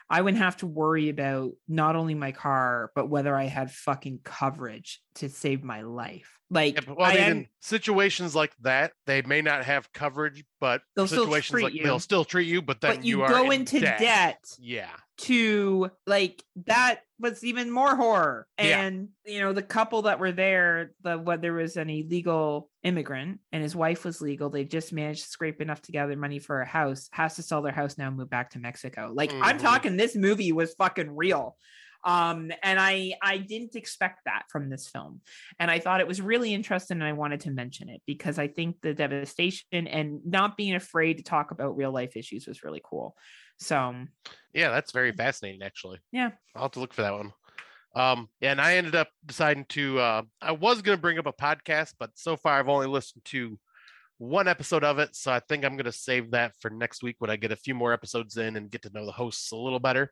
I wouldn't have to worry about not only my car, but whether I had fucking coverage to save my life. Like, yeah, well, I mean, in situations like that, they may not have coverage, but they'll situations still treat like you. They'll still treat you, but then but you go in into debt. Yeah. To like that was even more horror. And you know, the couple that were there, there was an illegal immigrant and his wife was legal. They just managed to scrape enough together money for a house, has to sell their house now and move back to Mexico. Like I'm talking, this movie was fucking real. And I didn't expect that from this film. And I thought it was really interesting. And I wanted to mention it because I think the devastation and not being afraid to talk about real life issues was really cool. So yeah, that's very fascinating actually. Yeah. I'll have to look for that one. And I ended up deciding to, I was going to bring up a podcast, but so far I've only listened to one episode of it. So I think I'm going to save that for next week when I get a few more episodes in and get to know the hosts a little better.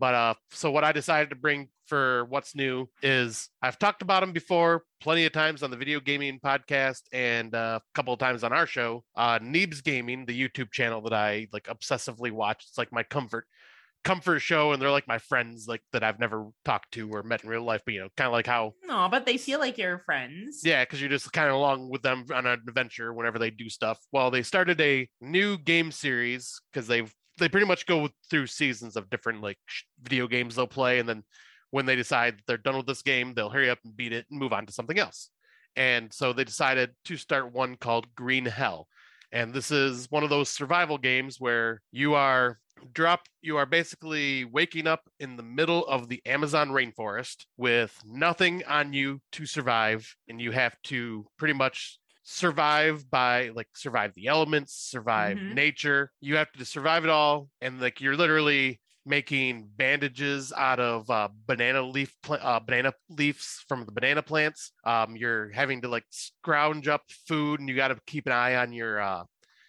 But so what I decided to bring for what's new is I've talked about them before plenty of times on the Video Gaming Podcast and a couple of times on our show, Neebs Gaming, the YouTube channel that I like obsessively watch. It's like my comfort show, and they're like my friends, like that I've never talked to or met in real life, but you know, kind of like how no, but they feel like you're friends. Yeah, because you're just kind of along with them on an adventure whenever they do stuff. Well, they started a new game series because they pretty much go through seasons of different like video games they'll play. And then when they decide they're done with this game, they'll hurry up and beat it and move on to something else. And so they decided to start one called Green Hell. And this is one of those survival games where you are basically waking up in the middle of the Amazon rainforest with nothing on you to survive. And you have to pretty much survive by like survive the elements, survive nature. You have to survive it all, and like you're literally making bandages out of banana leaves from the banana plants. You're having to like scrounge up food, and you got to keep an eye on your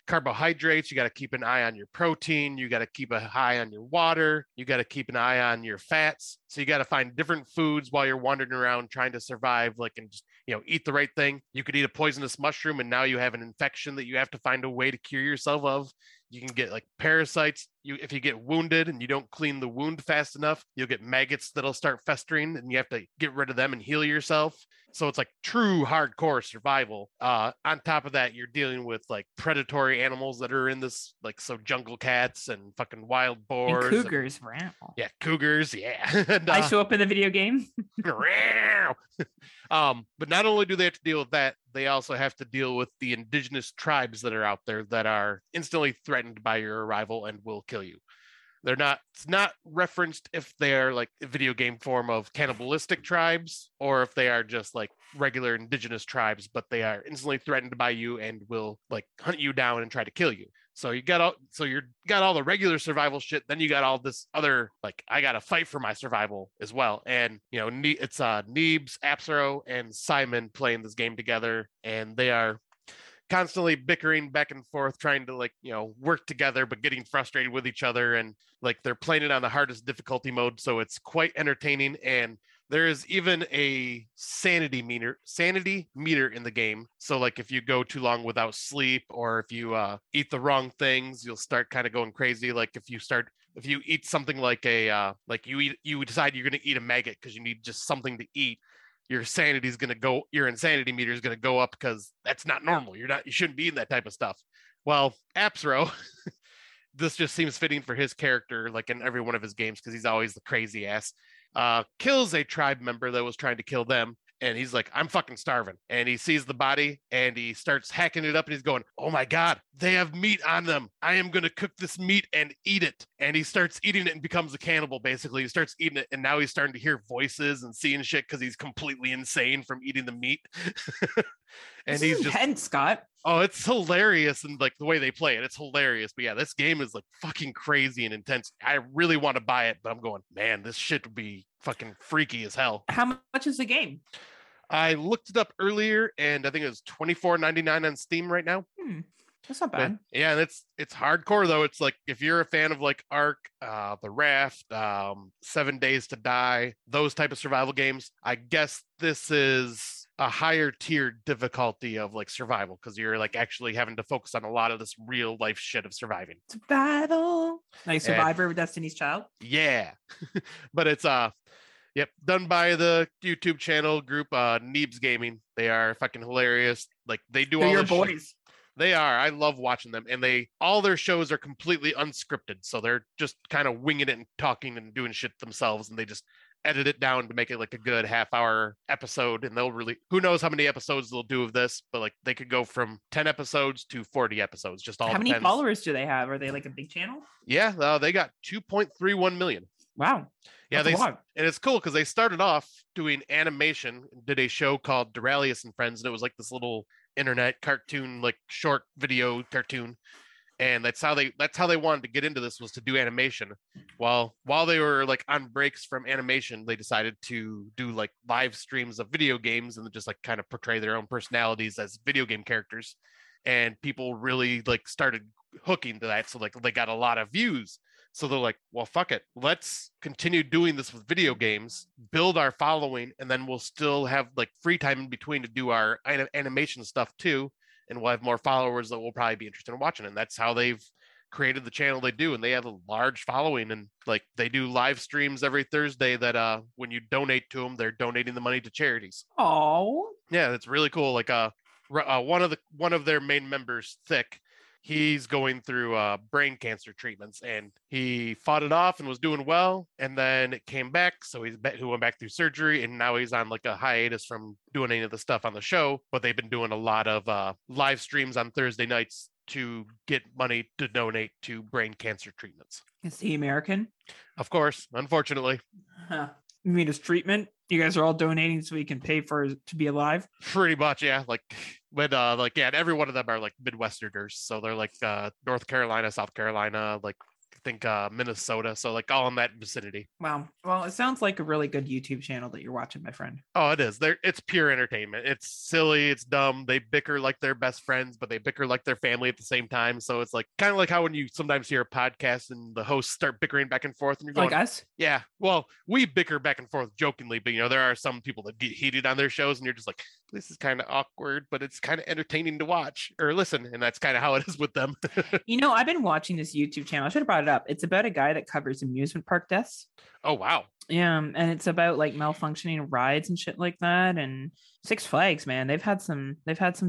carbohydrates. You got to keep an eye on your protein. You got to keep an eye on your water. You got to keep an eye on your fats. So you got to find different foods while you're wandering around trying to survive, like, and just, you know, eat the right thing. You could eat a poisonous mushroom and now you have an infection that you have to find a way to cure yourself of. You can get like parasites. If you get wounded and you don't clean the wound fast enough, you'll get maggots that'll start festering and you have to get rid of them and heal yourself. So it's like true hardcore survival. On top of that, you're dealing with like predatory animals that are in this, like, so jungle cats and fucking wild boars. And cougars, and, wow. Yeah, cougars, yeah. And, I show up in the video game. But not only do they have to deal with that, they also have to deal with the indigenous tribes that are out there that are instantly threatened by your arrival and will kill you. It's not referenced if they're like a video game form of cannibalistic tribes or if they are just like regular indigenous tribes, but they are instantly threatened by you and will like hunt you down and try to kill you. So you got all the regular survival shit. Then you got all this other, like, I got to fight for my survival as well. And, you know, it's Neebs, Apsaro, and Simon playing this game together, and they are constantly bickering back and forth, trying to, like, you know, work together, but getting frustrated with each other. And like, they're playing it on the hardest difficulty mode. So it's quite entertaining. And there is even a sanity meter in the game. So like, if you go too long without sleep, or if you eat the wrong things, you'll start kind of going crazy. Like if you eat something like you decide you're going to eat a maggot because you need just something to eat, your insanity meter is going to go up because that's not normal. You shouldn't be in that type of stuff. Well, Apsaro, this just seems fitting for his character, like in every one of his games, because he's always the crazy ass, kills a tribe member that was trying to kill them. And he's like, I'm fucking starving. And he sees the body and he starts hacking it up and he's going, oh my God, they have meat on them. I am going to cook this meat and eat it. And he starts eating it and becomes a cannibal, basically. He starts eating it and now he's starting to hear voices and seeing shit because he's completely insane from eating the meat. And he's intense, Scott. Oh, it's hilarious. And like the way they play it, it's hilarious. But yeah, this game is like fucking crazy and intense. I really want to buy it, but I'm going, man, this shit would be fucking freaky as hell. How much is the game? I looked it up earlier and I think it was $24.99 on Steam right now. That's not bad. But, yeah, and it's hardcore though. It's like if you're a fan of like Ark, The Raft, 7 Days to Die, those type of survival games, I guess this is a higher tier difficulty of like survival because you're like actually having to focus on a lot of this real life shit of surviving. Survival, like Survivor, and Destiny's Child. Yeah, but it's yep, done by the YouTube channel group Neebs Gaming. They are fucking hilarious. Like they do all your boys. They are. I love watching them. And they all their shows are completely unscripted. So they're just kind of winging it and talking and doing shit themselves. And they just edit it down to make it like a good half-hour episode. And they'll really, who knows how many episodes they'll do of this, but like they could go from 10 episodes to 40 episodes. Just all depends. How many followers do they have? Are they like a big channel? Yeah, they got 2.31 million. Wow. Yeah, and it's cool because they started off doing animation, did a show called Duralius and Friends, and it was like this little internet cartoon, like short video cartoon, and that's how they wanted to get into this, was to do animation. While they were like on breaks from animation, they decided to do like live streams of video games and just like kind of portray their own personalities as video game characters, and people really like started hooking to that, so like they got a lot of views. So they're like, well, fuck it. Let's continue doing this with video games, build our following, and then we'll still have like free time in between to do our animation stuff too. And we'll have more followers that will probably be interested in watching. And that's how they've created the channel they do. And they have a large following, and like they do live streams every Thursday that when you donate to them, they're donating the money to charities. Oh, yeah, that's really cool. Like one of their main members, Thick, he's going through brain cancer treatments, and he fought it off and was doing well. And then it came back. So he went back through surgery, and now he's on like a hiatus from doing any of the stuff on the show. But they've been doing a lot of live streams on Thursday nights to get money to donate to brain cancer treatments. Is he American? Of course, unfortunately. Huh. You mean his treatment? You guys are all donating so he can pay for to be alive? Pretty much, yeah. Like, but and every one of them are like Midwesterners, so they're like North Carolina, South Carolina, like I think Minnesota, so like all in that vicinity. Wow. Well, it sounds like a really good YouTube channel that you're watching, my friend. Oh, it is. It's pure entertainment. It's silly. It's dumb. They bicker like they're best friends, but they bicker like their family at the same time. So it's like kind of like how when you sometimes hear a podcast and the hosts start bickering back and forth, and you're going, like us? Yeah. Well, we bicker back and forth jokingly, but you know there are some people that get heated on their shows, and you're just like, this is kind of awkward, but it's kind of entertaining to watch or listen. And that's kind of how it is with them. You know, I've been watching this YouTube channel. I should have brought it up. It's about a guy that covers amusement park deaths. Oh, wow. Yeah. And it's about like malfunctioning rides and shit like that. And Six Flags, man, they've had some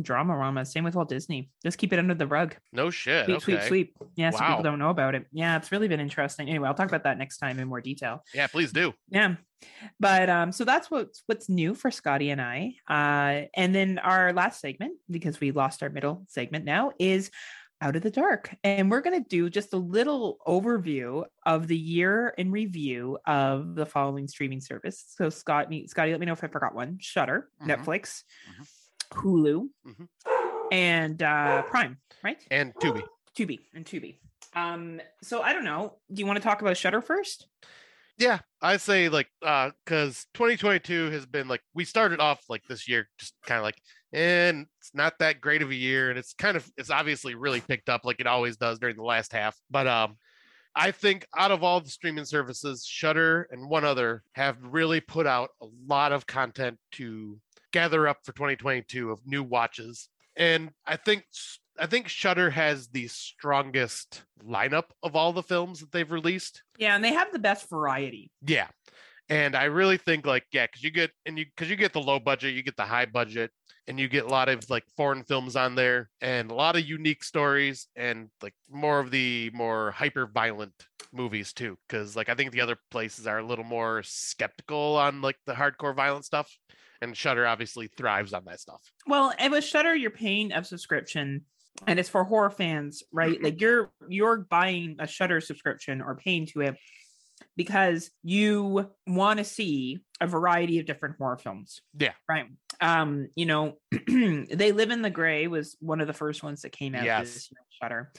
drama-rama. Same with Walt Disney. Just keep it under the rug. No shit. Sweep, okay. Sweep. Yeah. Wow. Some people don't know about it. Yeah. It's really been interesting. Anyway, I'll talk about that next time in more detail. Yeah, please do. Yeah. But so that's what's new for Scotty and I. And then our last segment, because we lost our middle segment now, is Out of the Dark. And we're going to do just a little overview of the year in review of the following streaming service. So Scotty, let me know if I forgot one. Shudder, mm-hmm. Netflix, mm-hmm. Hulu, mm-hmm. and Prime, right? And Tubi. So I don't know. Do you want to talk about Shudder first? Yeah, I say like because 2022 has been like, we started off like this year just kind of like, and it's not that great of a year, and it's obviously really picked up like it always does during the last half. But I think out of all the streaming services, Shudder and one other have really put out a lot of content to gather up for 2022 of new watches, and I think Shudder has the strongest lineup of all the films that they've released. Yeah, and they have the best variety. Yeah, and I really think like, yeah, because you get the low budget, you get the high budget, and you get a lot of like foreign films on there, and a lot of unique stories, and like more of the more hyper violent movies too. Because like I think the other places are a little more skeptical on like the hardcore violent stuff, and Shudder obviously thrives on that stuff. Well, and with Shudder, you're paying a subscription. And it's for horror fans, right? Like you're buying a Shudder subscription or paying to it because you want to see a variety of different horror films. Yeah. Right. you know, They Live in the Gray was one of the first ones that came out this year, Shudder,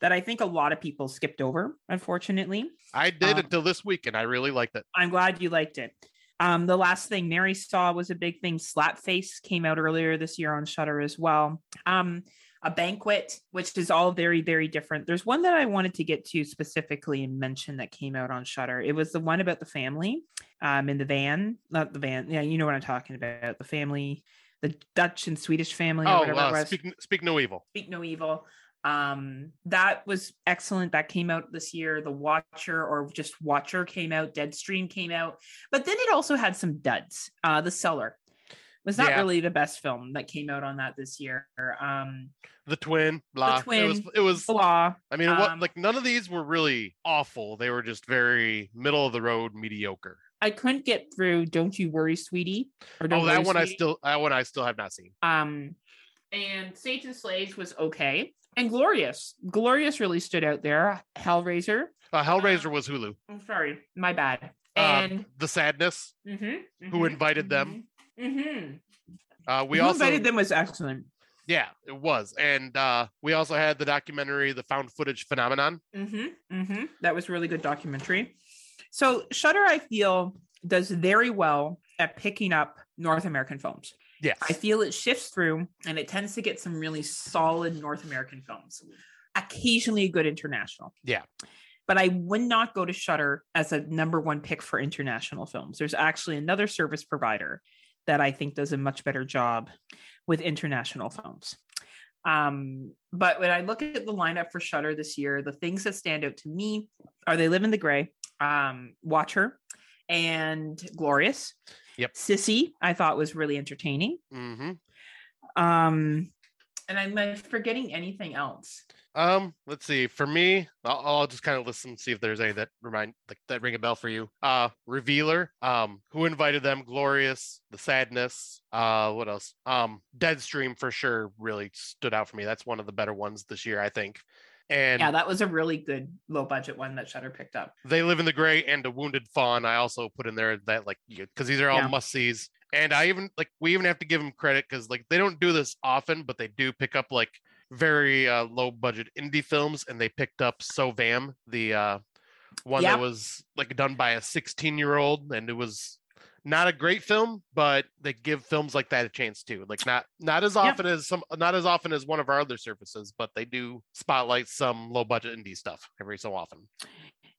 that I think a lot of people skipped over, unfortunately. I did until this week, and I really liked it. I'm glad you liked it. The Last Thing Mary Saw was a big thing. Slapface came out earlier this year on Shudder as well. A Banquet, which is all very, very different. There's one that I wanted to get to specifically and mention that came out on Shudder. It was the one about the family in the van. Not the van. Yeah, you know what I'm talking about. The family, the Dutch and Swedish family. Oh, or whatever it was. Speak No Evil. Speak No Evil. That was excellent. That came out this year. The Watcher, or just Watcher, came out. Deadstream came out. But then it also had some duds. The Cellar was not really the best film that came out on that this year. The Twin, blah. It was blah. I mean, like, none of these were really awful. They were just very middle of the road, mediocre. I couldn't get through Don't You Worry, Sweetie. Or Don't Worry, Sweetie. That one I still have not seen. And Satan Slays was okay. And Glorious really stood out there. Hellraiser was Hulu. I'm sorry, my bad. And The Sadness, who invited them. Who invited them was excellent. Yeah, it was. And we also had the documentary, The Found Footage Phenomenon. That was a really good documentary. So Shudder, I feel, does very well at picking up North American films. Yes. I feel it shifts through and it tends to get some really solid North American films, occasionally good international. Yeah. But I would not go to Shudder as a number one pick for international films. There's actually another service provider that I think does a much better job with international films. But when I look at the lineup for Shudder this year, the things that stand out to me are They Live in the Gray, Watcher, and Glorious. Yep. Sissy, I thought, was really entertaining. And I'm forgetting anything else. Let's see. For me, I'll just kind of listen and see if there's any that that ring a bell for you. Revealer, Who Invited Them, Glorious, The Sadness, what else? Deadstream for sure really stood out for me. That's one of the better ones this year, I think. And yeah, that was a really good low budget one that Shudder picked up. They Live in the Gray and A Wounded Fawn. I also put in there that, like, because these are all must sees. And I even we have to give them credit because, like, they don't do this often, but they do pick up, like, very low budget indie films. And they picked up So Vam, the one that was, like, done by a 16-year-old, and it was not a great film, but they give films like that a chance too. Like, not as often as one of our other services, but they do spotlight some low budget indie stuff every so often.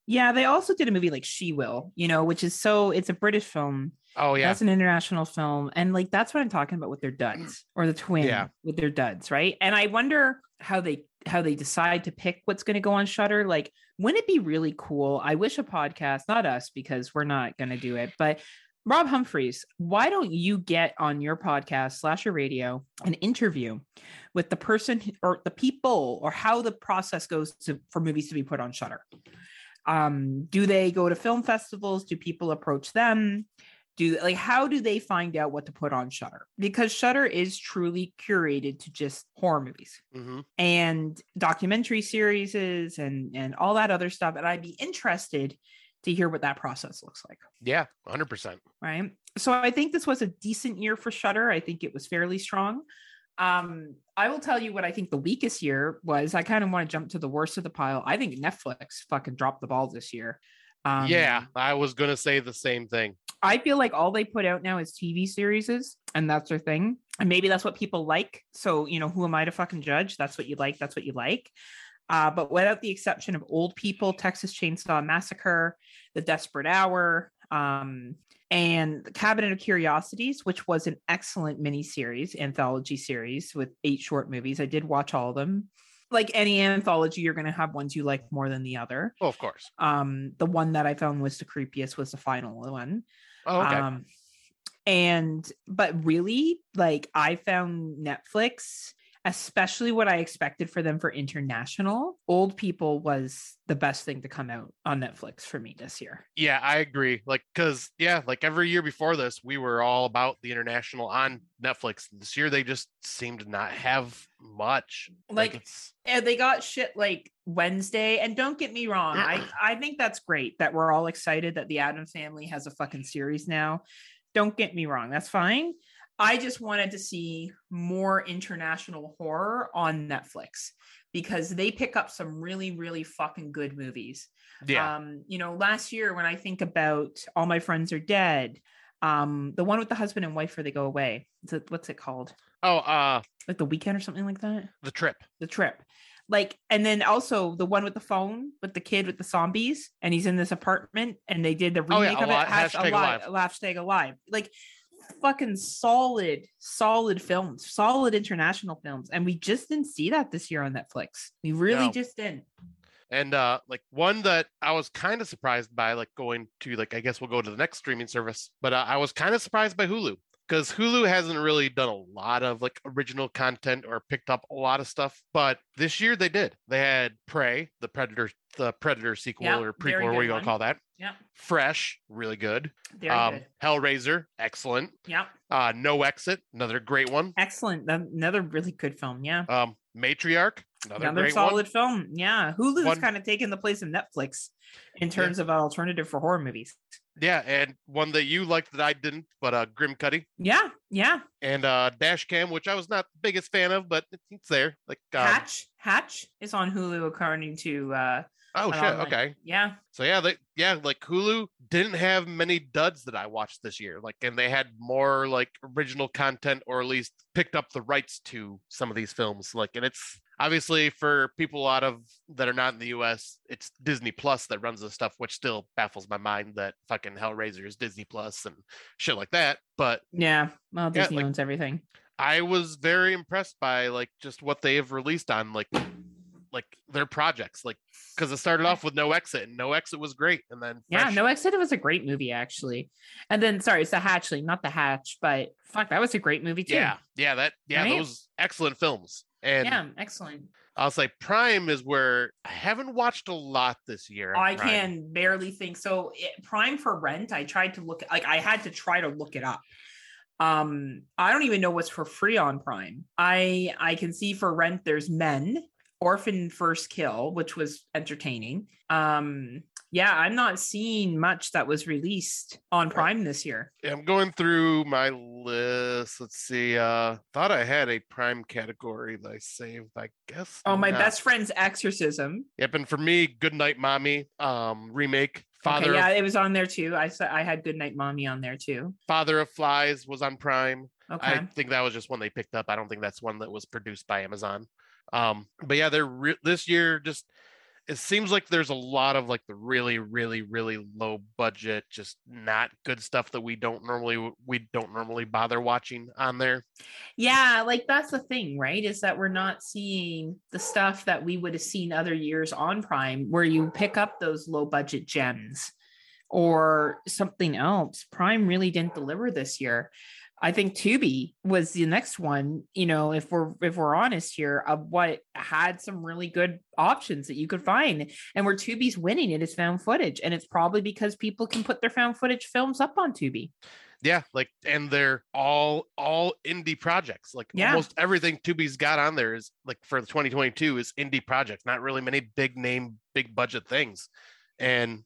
Yeah, they also did a movie like She Will, you know, which is it's a British film. Oh yeah, that's an international film, and, like, that's what I'm talking about with their duds, or The Twin with their duds, right? And I wonder how they decide to pick what's going to go on Shudder. Like, wouldn't it be really cool? I wish a podcast, not us, because we're not going to do it, but Rob Humphreys, why don't you get on your podcast / your radio an interview with the person or the people, or how the process goes for movies to be put on Shudder? Do they go to film festivals? Do people approach them? How do they find out what to put on Shudder? Because Shudder is truly curated to just horror movies and documentary series and all that other stuff. And I'd be interested to hear what that process looks like. Yeah, 100%. Right. So I think this was a decent year for Shudder. I think it was fairly strong. I will tell you what I think the weakest year was. I kind of want to jump to the worst of the pile. I think Netflix fucking dropped the ball this year. Yeah, I was going to say the same thing. I feel like all they put out now is TV series, and that's their thing. And maybe that's what people like. So, you know, who am I to fucking judge? That's what you like. That's what you like. But without the exception of Old People, Texas Chainsaw Massacre, The Desperate Hour, and The Cabinet of Curiosities, which was an excellent miniseries, anthology series with 8 short movies. I did watch all of them. Like any anthology, you're going to have ones you like more than the other. Oh, of course. The one that I found was the creepiest was the final one. Oh, okay. But really, like, I found Netflix, especially what I expected for them for international, Old People was the best thing to come out on Netflix for me this year. Yeah, I agree. Like, cause every year before this, we were all about the international on Netflix. This year, they just seem to not have much. They got shit like Wednesday. And don't get me wrong. I think that's great that we're all excited that the Addams Family has a fucking series now. Don't get me wrong. That's fine. I just wanted to see more international horror on Netflix because they pick up some really, really fucking good movies. Yeah. You know, last year when I think about All My Friends Are Dead, the one with the husband and wife where they go away. What's it called? Oh, like The Weekend or something like that. The Trip. Like, and then also the one with the phone, with the kid with the zombies, and he's in this apartment, and they did the remake of it. #Alive. Like, fucking solid films, solid international films, and we just didn't see that this year on Netflix. We really just didn't. And like one that I was kind of surprised by, like going to, like, I guess we'll go to the next streaming service, but I was kind of surprised by Hulu, because Hulu hasn't really done a lot of like original content or picked up a lot of stuff, but this year they did. They had Prey, the Predator sequel, or prequel, whatever you want to call that. Yeah. Fresh, really good. Very good. Hellraiser, excellent. Yeah. No Exit, another great one. Excellent. Another really good film. Yeah. Matriarch, another solid film. Yeah. Hulu's kind of taken the place of Netflix in terms of an alternative for horror movies. Yeah. And one that you liked that I didn't, but Grim Cuddy. Yeah. Yeah. And Dashcam, which I was not the biggest fan of, but it's there. Like Hatch is on Hulu according to oh shit! Okay, yeah. So like Hulu didn't have many duds that I watched this year. Like, and they had more like original content, or at least picked up the rights to some of these films. Like, and it's obviously for people that are not in the U.S., it's Disney Plus that runs this stuff, which still baffles my mind that fucking Hellraiser is Disney Plus and shit like that. But yeah, well, Disney owns everything. I was very impressed by like just what they have released on like their projects, like, because it started off with No Exit, and No Exit was great, and then No Exit, it was a great movie actually, and then it's the Hatchling, not the Hatch, but fuck, that was a great movie too. Right? Those excellent films. And excellent. I'll say Prime is where I haven't watched a lot this year. I can barely think so. Prime for Rent, I tried to look, like I had to try to look it up. I don't even know what's for free on Prime. I can see for Rent there's Men, Orphan First Kill, which was entertaining. I'm not seeing much that was released on Prime this year. Yeah, I'm going through my list. Let's see. Thought I had a Prime category that I saved, I guess. Oh, My Best Friend's Exorcism. Yep, and for me, Goodnight Mommy, remake. It was on there too. I had Goodnight Mommy on there too. Father of Flies was on Prime. Okay. I think that was just one they picked up. I don't think that's one that was produced by Amazon. But yeah, they're this year just, it seems like there's a lot of like the really, really, really low budget, just not good stuff that we don't normally bother watching on there. Yeah. Like that's the thing, right? Is that we're not seeing the stuff that we would have seen other years on Prime, where you pick up those low budget gems or something else. Prime really didn't deliver this year. I think Tubi was the next one, you know, if we're honest here, of what had some really good options that you could find, and where Tubi's winning it is found footage. And it's probably because people can put their found footage films up on Tubi. Yeah. Like, and they're all indie projects. Like almost everything Tubi's got on there is like for 2022 is indie projects, not really many big name, big budget things. And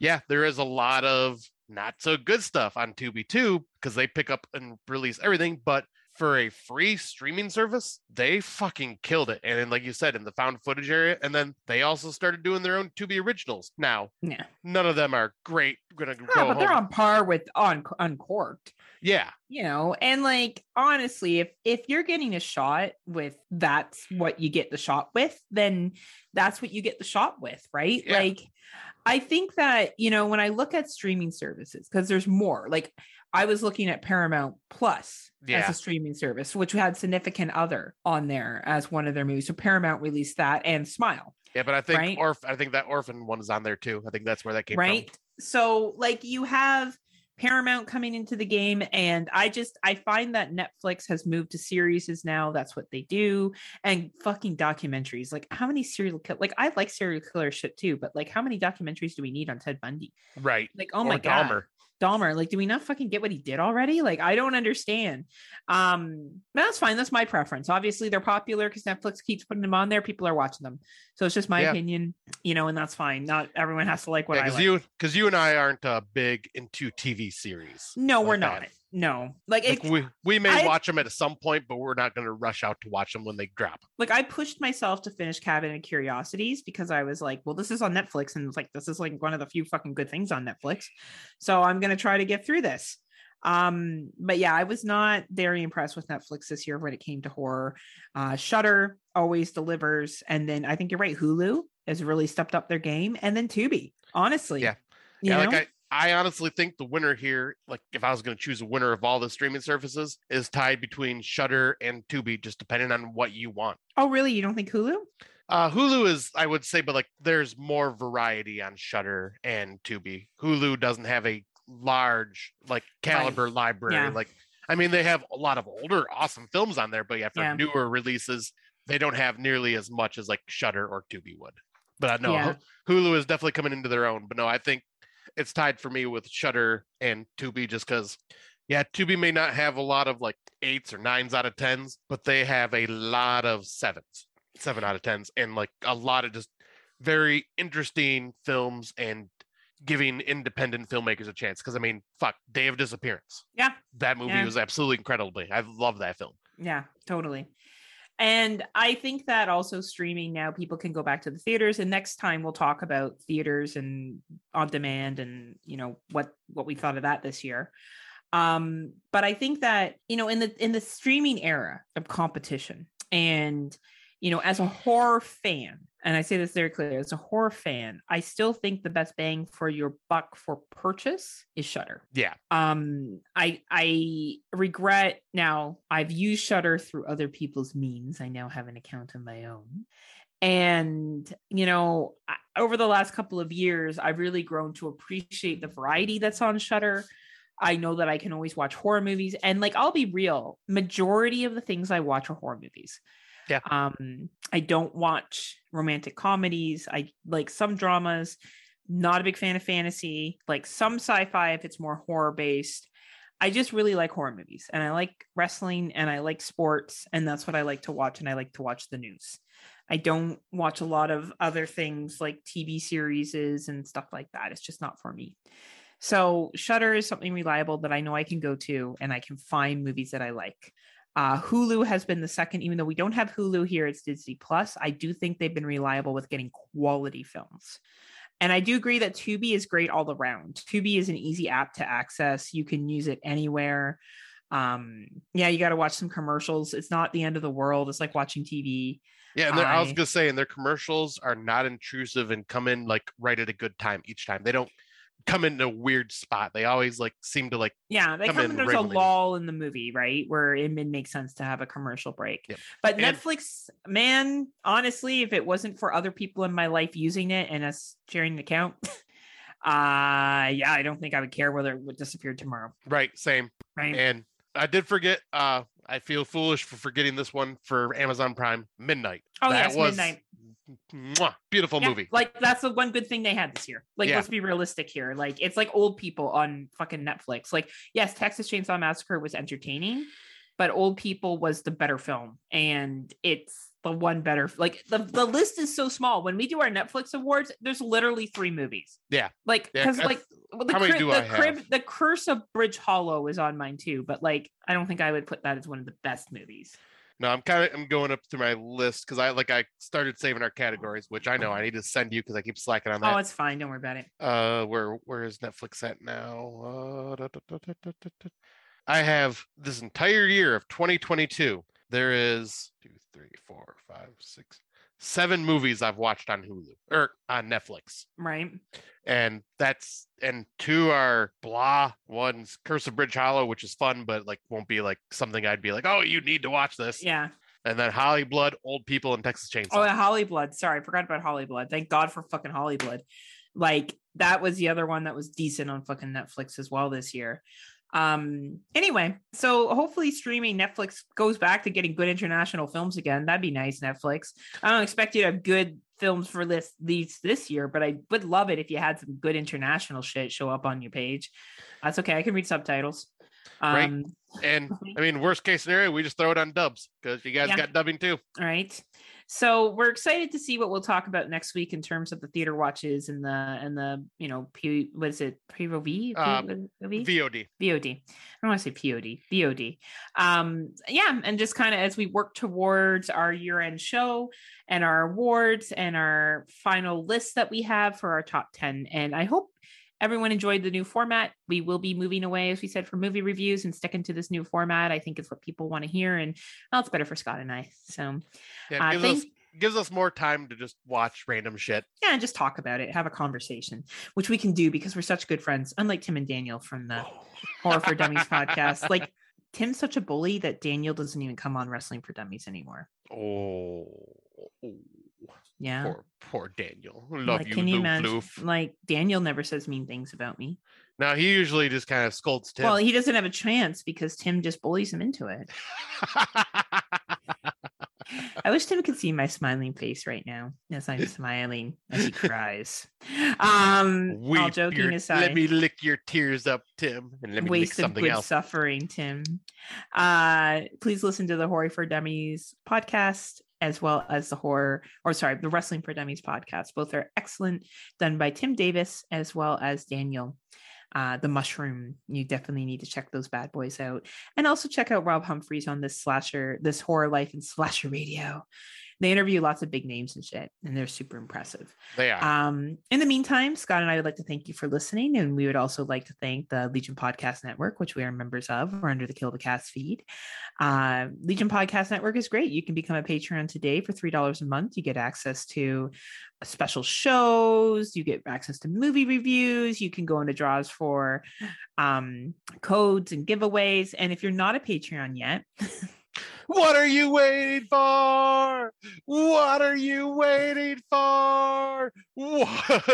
yeah, there is a lot of not so good stuff on Tubi too, because they pick up and release everything. But for a free streaming service, they fucking killed it. And then, like you said, in the found footage area, and then they also started doing their own Tubi originals. Now, none of them are great. But they're on par with Uncorked. Yeah, you know, and like honestly, if you're getting a shot with, that's what you get the shot with, then that's what you get the shot with, right? Yeah. Like, I think that, you know, when I look at streaming services, because there's more, like I was looking at Paramount Plus as a streaming service, which had Significant Other on there as one of their movies. So Paramount released that and Smile. Yeah, but I think I think that Orphan one is on there too. I think that's where that came from. Right. So like you have Paramount coming into the game, and I find that Netflix has moved to series now. That's what they do, and fucking documentaries. Like how many I like serial killer shit too, but like how many documentaries do we need on Ted Bundy? Right. Like oh my god, Dahmer. Like do we not fucking get what he did already? Like I don't understand. That's fine. That's my preference. Obviously they're popular because Netflix keeps putting them on there. People are watching them, so it's just my opinion, you know, and that's fine. Not everyone has to like what I like. Because you and I aren't big into TV series. No, we're not. No, like we may watch them at some point, but we're not going to rush out to watch them when they drop. Like, I pushed myself to finish Cabinet of Curiosities because I was like, well, this is on Netflix, and it's like, this is like one of the few fucking good things on Netflix, so I'm going to try to get through this. But yeah, I was not very impressed with Netflix this year when it came to horror. Shudder always delivers, and then I think you're right, Hulu has really stepped up their game, and then Tubi, honestly. Yeah, like I honestly think the winner here, like if I was going to choose a winner of all the streaming services, is tied between Shudder and Tubi, just depending on what you want. Oh, really? You don't think Hulu? Hulu is, I would say, but like there's more variety on Shudder and Tubi. Hulu doesn't have a large like caliber library. Yeah. Like, I mean, they have a lot of older, awesome films on there, but yeah, for newer releases, they don't have nearly as much as like Shudder or Tubi would. But I know Hulu is definitely coming into their own. But no, I think it's tied for me with Shudder and Tubi just because, Tubi may not have a lot of like 8s or 9s out of 10s, but they have a lot of 7s, 7 out of 10s, and like a lot of just very interesting films and giving independent filmmakers a chance. Because I mean, fuck, Day of Disappearance. Yeah. That movie was absolutely incredible. I love that film. Yeah, totally. And I think that also streaming now, people can go back to the theaters, and next time we'll talk about theaters and on demand and, you know, what we thought of that this year. But I think that, you know, in the streaming era of competition and, you know, as a horror fan, and I say this very clearly, as a horror fan, I still think the best bang for your buck for purchase is Shudder. Yeah. I regret now I've used Shudder through other people's means. I now have an account of my own. And, you know, over the last couple of years, I've really grown to appreciate the variety that's on Shudder. I know that I can always watch horror movies. And like, I'll be real, majority of the things I watch are horror movies. Yeah. I don't watch romantic comedies. I like some dramas, not a big fan of fantasy, like some sci-fi if it's more horror based. I just really like horror movies, and I like wrestling, and I like sports, and that's what I like to watch. And I like to watch the news. I don't watch a lot of other things like TV series and stuff like that. It's just not for me. So Shudder is something reliable that I know I can go to and I can find movies that I like. Hulu has been the second, even though we don't have Hulu here, it's Disney Plus. I do think they've been reliable with getting quality films. And I do agree that Tubi is great all around. Tubi is an easy app to access. You can use it anywhere. You got to watch some commercials. It's not the end of the world. It's like watching TV. Yeah, and I was going to say, and their commercials are not intrusive and come in like right at a good time each time. They don't come in a weird spot. They always like seem to like they come in, there's regularly a lull in the movie, right, where it makes sense to have a commercial break. But Netflix, man, honestly, if it wasn't for other people in my life using it and us sharing an account, I don't think I would care whether it would disappear tomorrow. Right. And I did forget, I feel foolish for forgetting this one for Amazon Prime, Midnight. Oh, that was Midnight. Beautiful movie. Like, that's the one good thing they had this year. Like, let's be realistic here. Like, it's like old people on fucking Netflix. Like, yes, Texas Chainsaw Massacre was entertaining, but Old People was the better film. And it's the one better, like the list is so small. When we do our Netflix awards, there's literally 3 movies. Yeah. Like, because like The Curse of Bridge Hollow is on mine too, but like, I don't think I would put that as one of the best movies. No, I'm going up through my list because I started saving our categories, which I know I need to send you because I keep slacking on that. Oh, it's fine. Don't worry about it. Where is Netflix at now? I have this entire year of 2022. There is 7 movies I've watched on Hulu or on Netflix. Right. And 2 are blah. One's Curse of Bridge Hollow, which is fun, but like won't be like something I'd be like, oh, you need to watch this. Yeah. And then Holly Blood, Old People, and Texas Chainsaw. Oh, Holly Blood. Sorry, I forgot about Holly Blood. Thank God for fucking Holly Blood. Like, that was the other one that was decent on fucking Netflix as well this year. Anyway, so hopefully streaming, Netflix goes back to getting good international films again. That'd be nice, Netflix. I don't expect you to have good films for this year, but I would love it if you had some good international shit show up on your page. That's okay. I can read subtitles. Right. And I mean, worst case scenario, we just throw it on dubs because you guys got dubbing too. All right. So we're excited to see what we'll talk about next week in terms of the theater watches and the you know, what is it? POV? VOD. VOD. I don't want to say POD. VOD. Yeah. And just kind of as we work towards our year-end show and our awards and our final list that we have for our top 10. And I hope everyone enjoyed the new format. We will be moving away, as we said, for movie reviews and sticking to this new format. I think it's what people want to hear, and well, it's better for Scott and I. So yeah, gives us more time to just watch random shit. Yeah, and just talk about it, have a conversation, which we can do because we're such good friends. Unlike Tim and Daniel from the Horror for Dummies podcast, like Tim's such a bully that Daniel doesn't even come on Wrestling for Dummies anymore. Oh. Yeah, poor Daniel. Love like, you, can you imagine, loof. Like Daniel never says mean things about me. No, he usually just kind of scolds Tim. Well, he doesn't have a chance because Tim just bullies him into it. I wish Tim could see my smiling face right now as I'm smiling as he cries. All joking aside, let me lick your tears up, Tim, and let me waste lick something of good else. Suffering, Tim. Please listen to the Horror for Dummies podcast, as well as the Wrestling for Dummies podcast. Both are excellent, done by Tim Davis as well as Daniel. The Mushroom, you definitely need to check those bad boys out. And also check out Rob Humphreys on this Horror Life and Slasher Radio. They interview lots of big names and shit, and they're super impressive. They are. In the meantime, Scott and I would like to thank you for listening, and we would also like to thank the Legion Podcast Network, which we are members of. We're under the Kill the Cast feed. Legion Podcast Network is great. You can become a Patreon today for $3 a month. You get access to special shows. You get access to movie reviews. You can go into draws for codes and giveaways. And if you're not a Patreon yet... What are you waiting for? What are you waiting for? What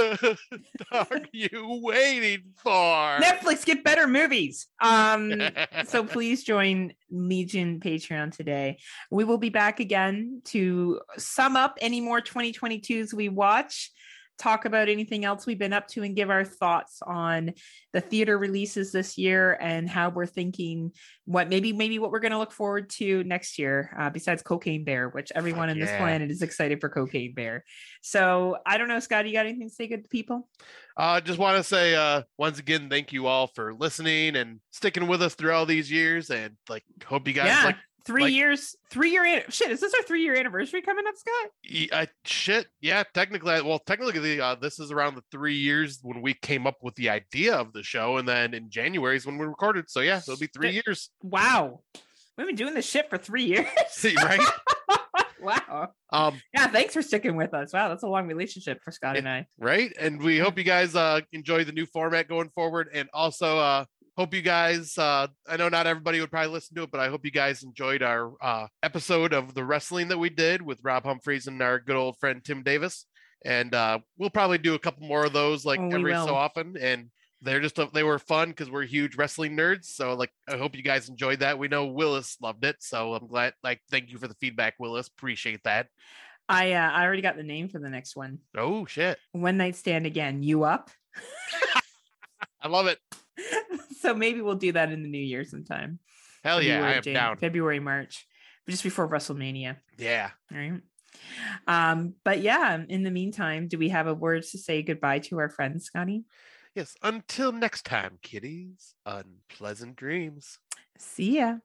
are you waiting for? Netflix, get better movies. So please join Legion Patreon today. We will be back again to sum up any more 2022s we watch, talk about anything else we've been up to, and give our thoughts on the theater releases this year and how we're thinking what we're going to look forward to next year, besides Cocaine Bear, which everyone on this planet is excited for Cocaine Bear. So I don't know, Scott, you got anything to say good to people? Just want to say once again, thank you all for listening and sticking with us through all these years, and like hope you guys like 3 years, 3 year shit. Is this our 3 year anniversary coming up, Scott? Technically, this is around the 3 years when we came up with the idea of the show, and then in January is when we recorded. So yeah, so it'll be 3 years. Wow, we've been doing this shit for 3 years, right? Wow. Yeah, thanks for sticking with us. Wow, that's a long relationship for Scott and I. Right, and we hope you guys enjoy the new format going forward, and also hope you guys, I know not everybody would probably listen to it, but I hope you guys enjoyed our episode of the wrestling that we did with Rob Humphreys and our good old friend Tim Davis. And we'll probably do a couple more of those so often. And they're they were fun because we're huge wrestling nerds. So I hope you guys enjoyed that. We know Willis loved it. So I'm glad, thank you for the feedback, Willis. Appreciate that. I already got the name for the next one. Oh, shit. One Night Stand Again. You up? I love it. So maybe we'll do that in the new year sometime. Hell yeah, I am down. February, March, just before WrestleMania. Yeah. All right. But yeah, in the meantime, do we have a words to say goodbye to our friends, Scotty? Yes. Until next time, kiddies. Unpleasant dreams. See ya.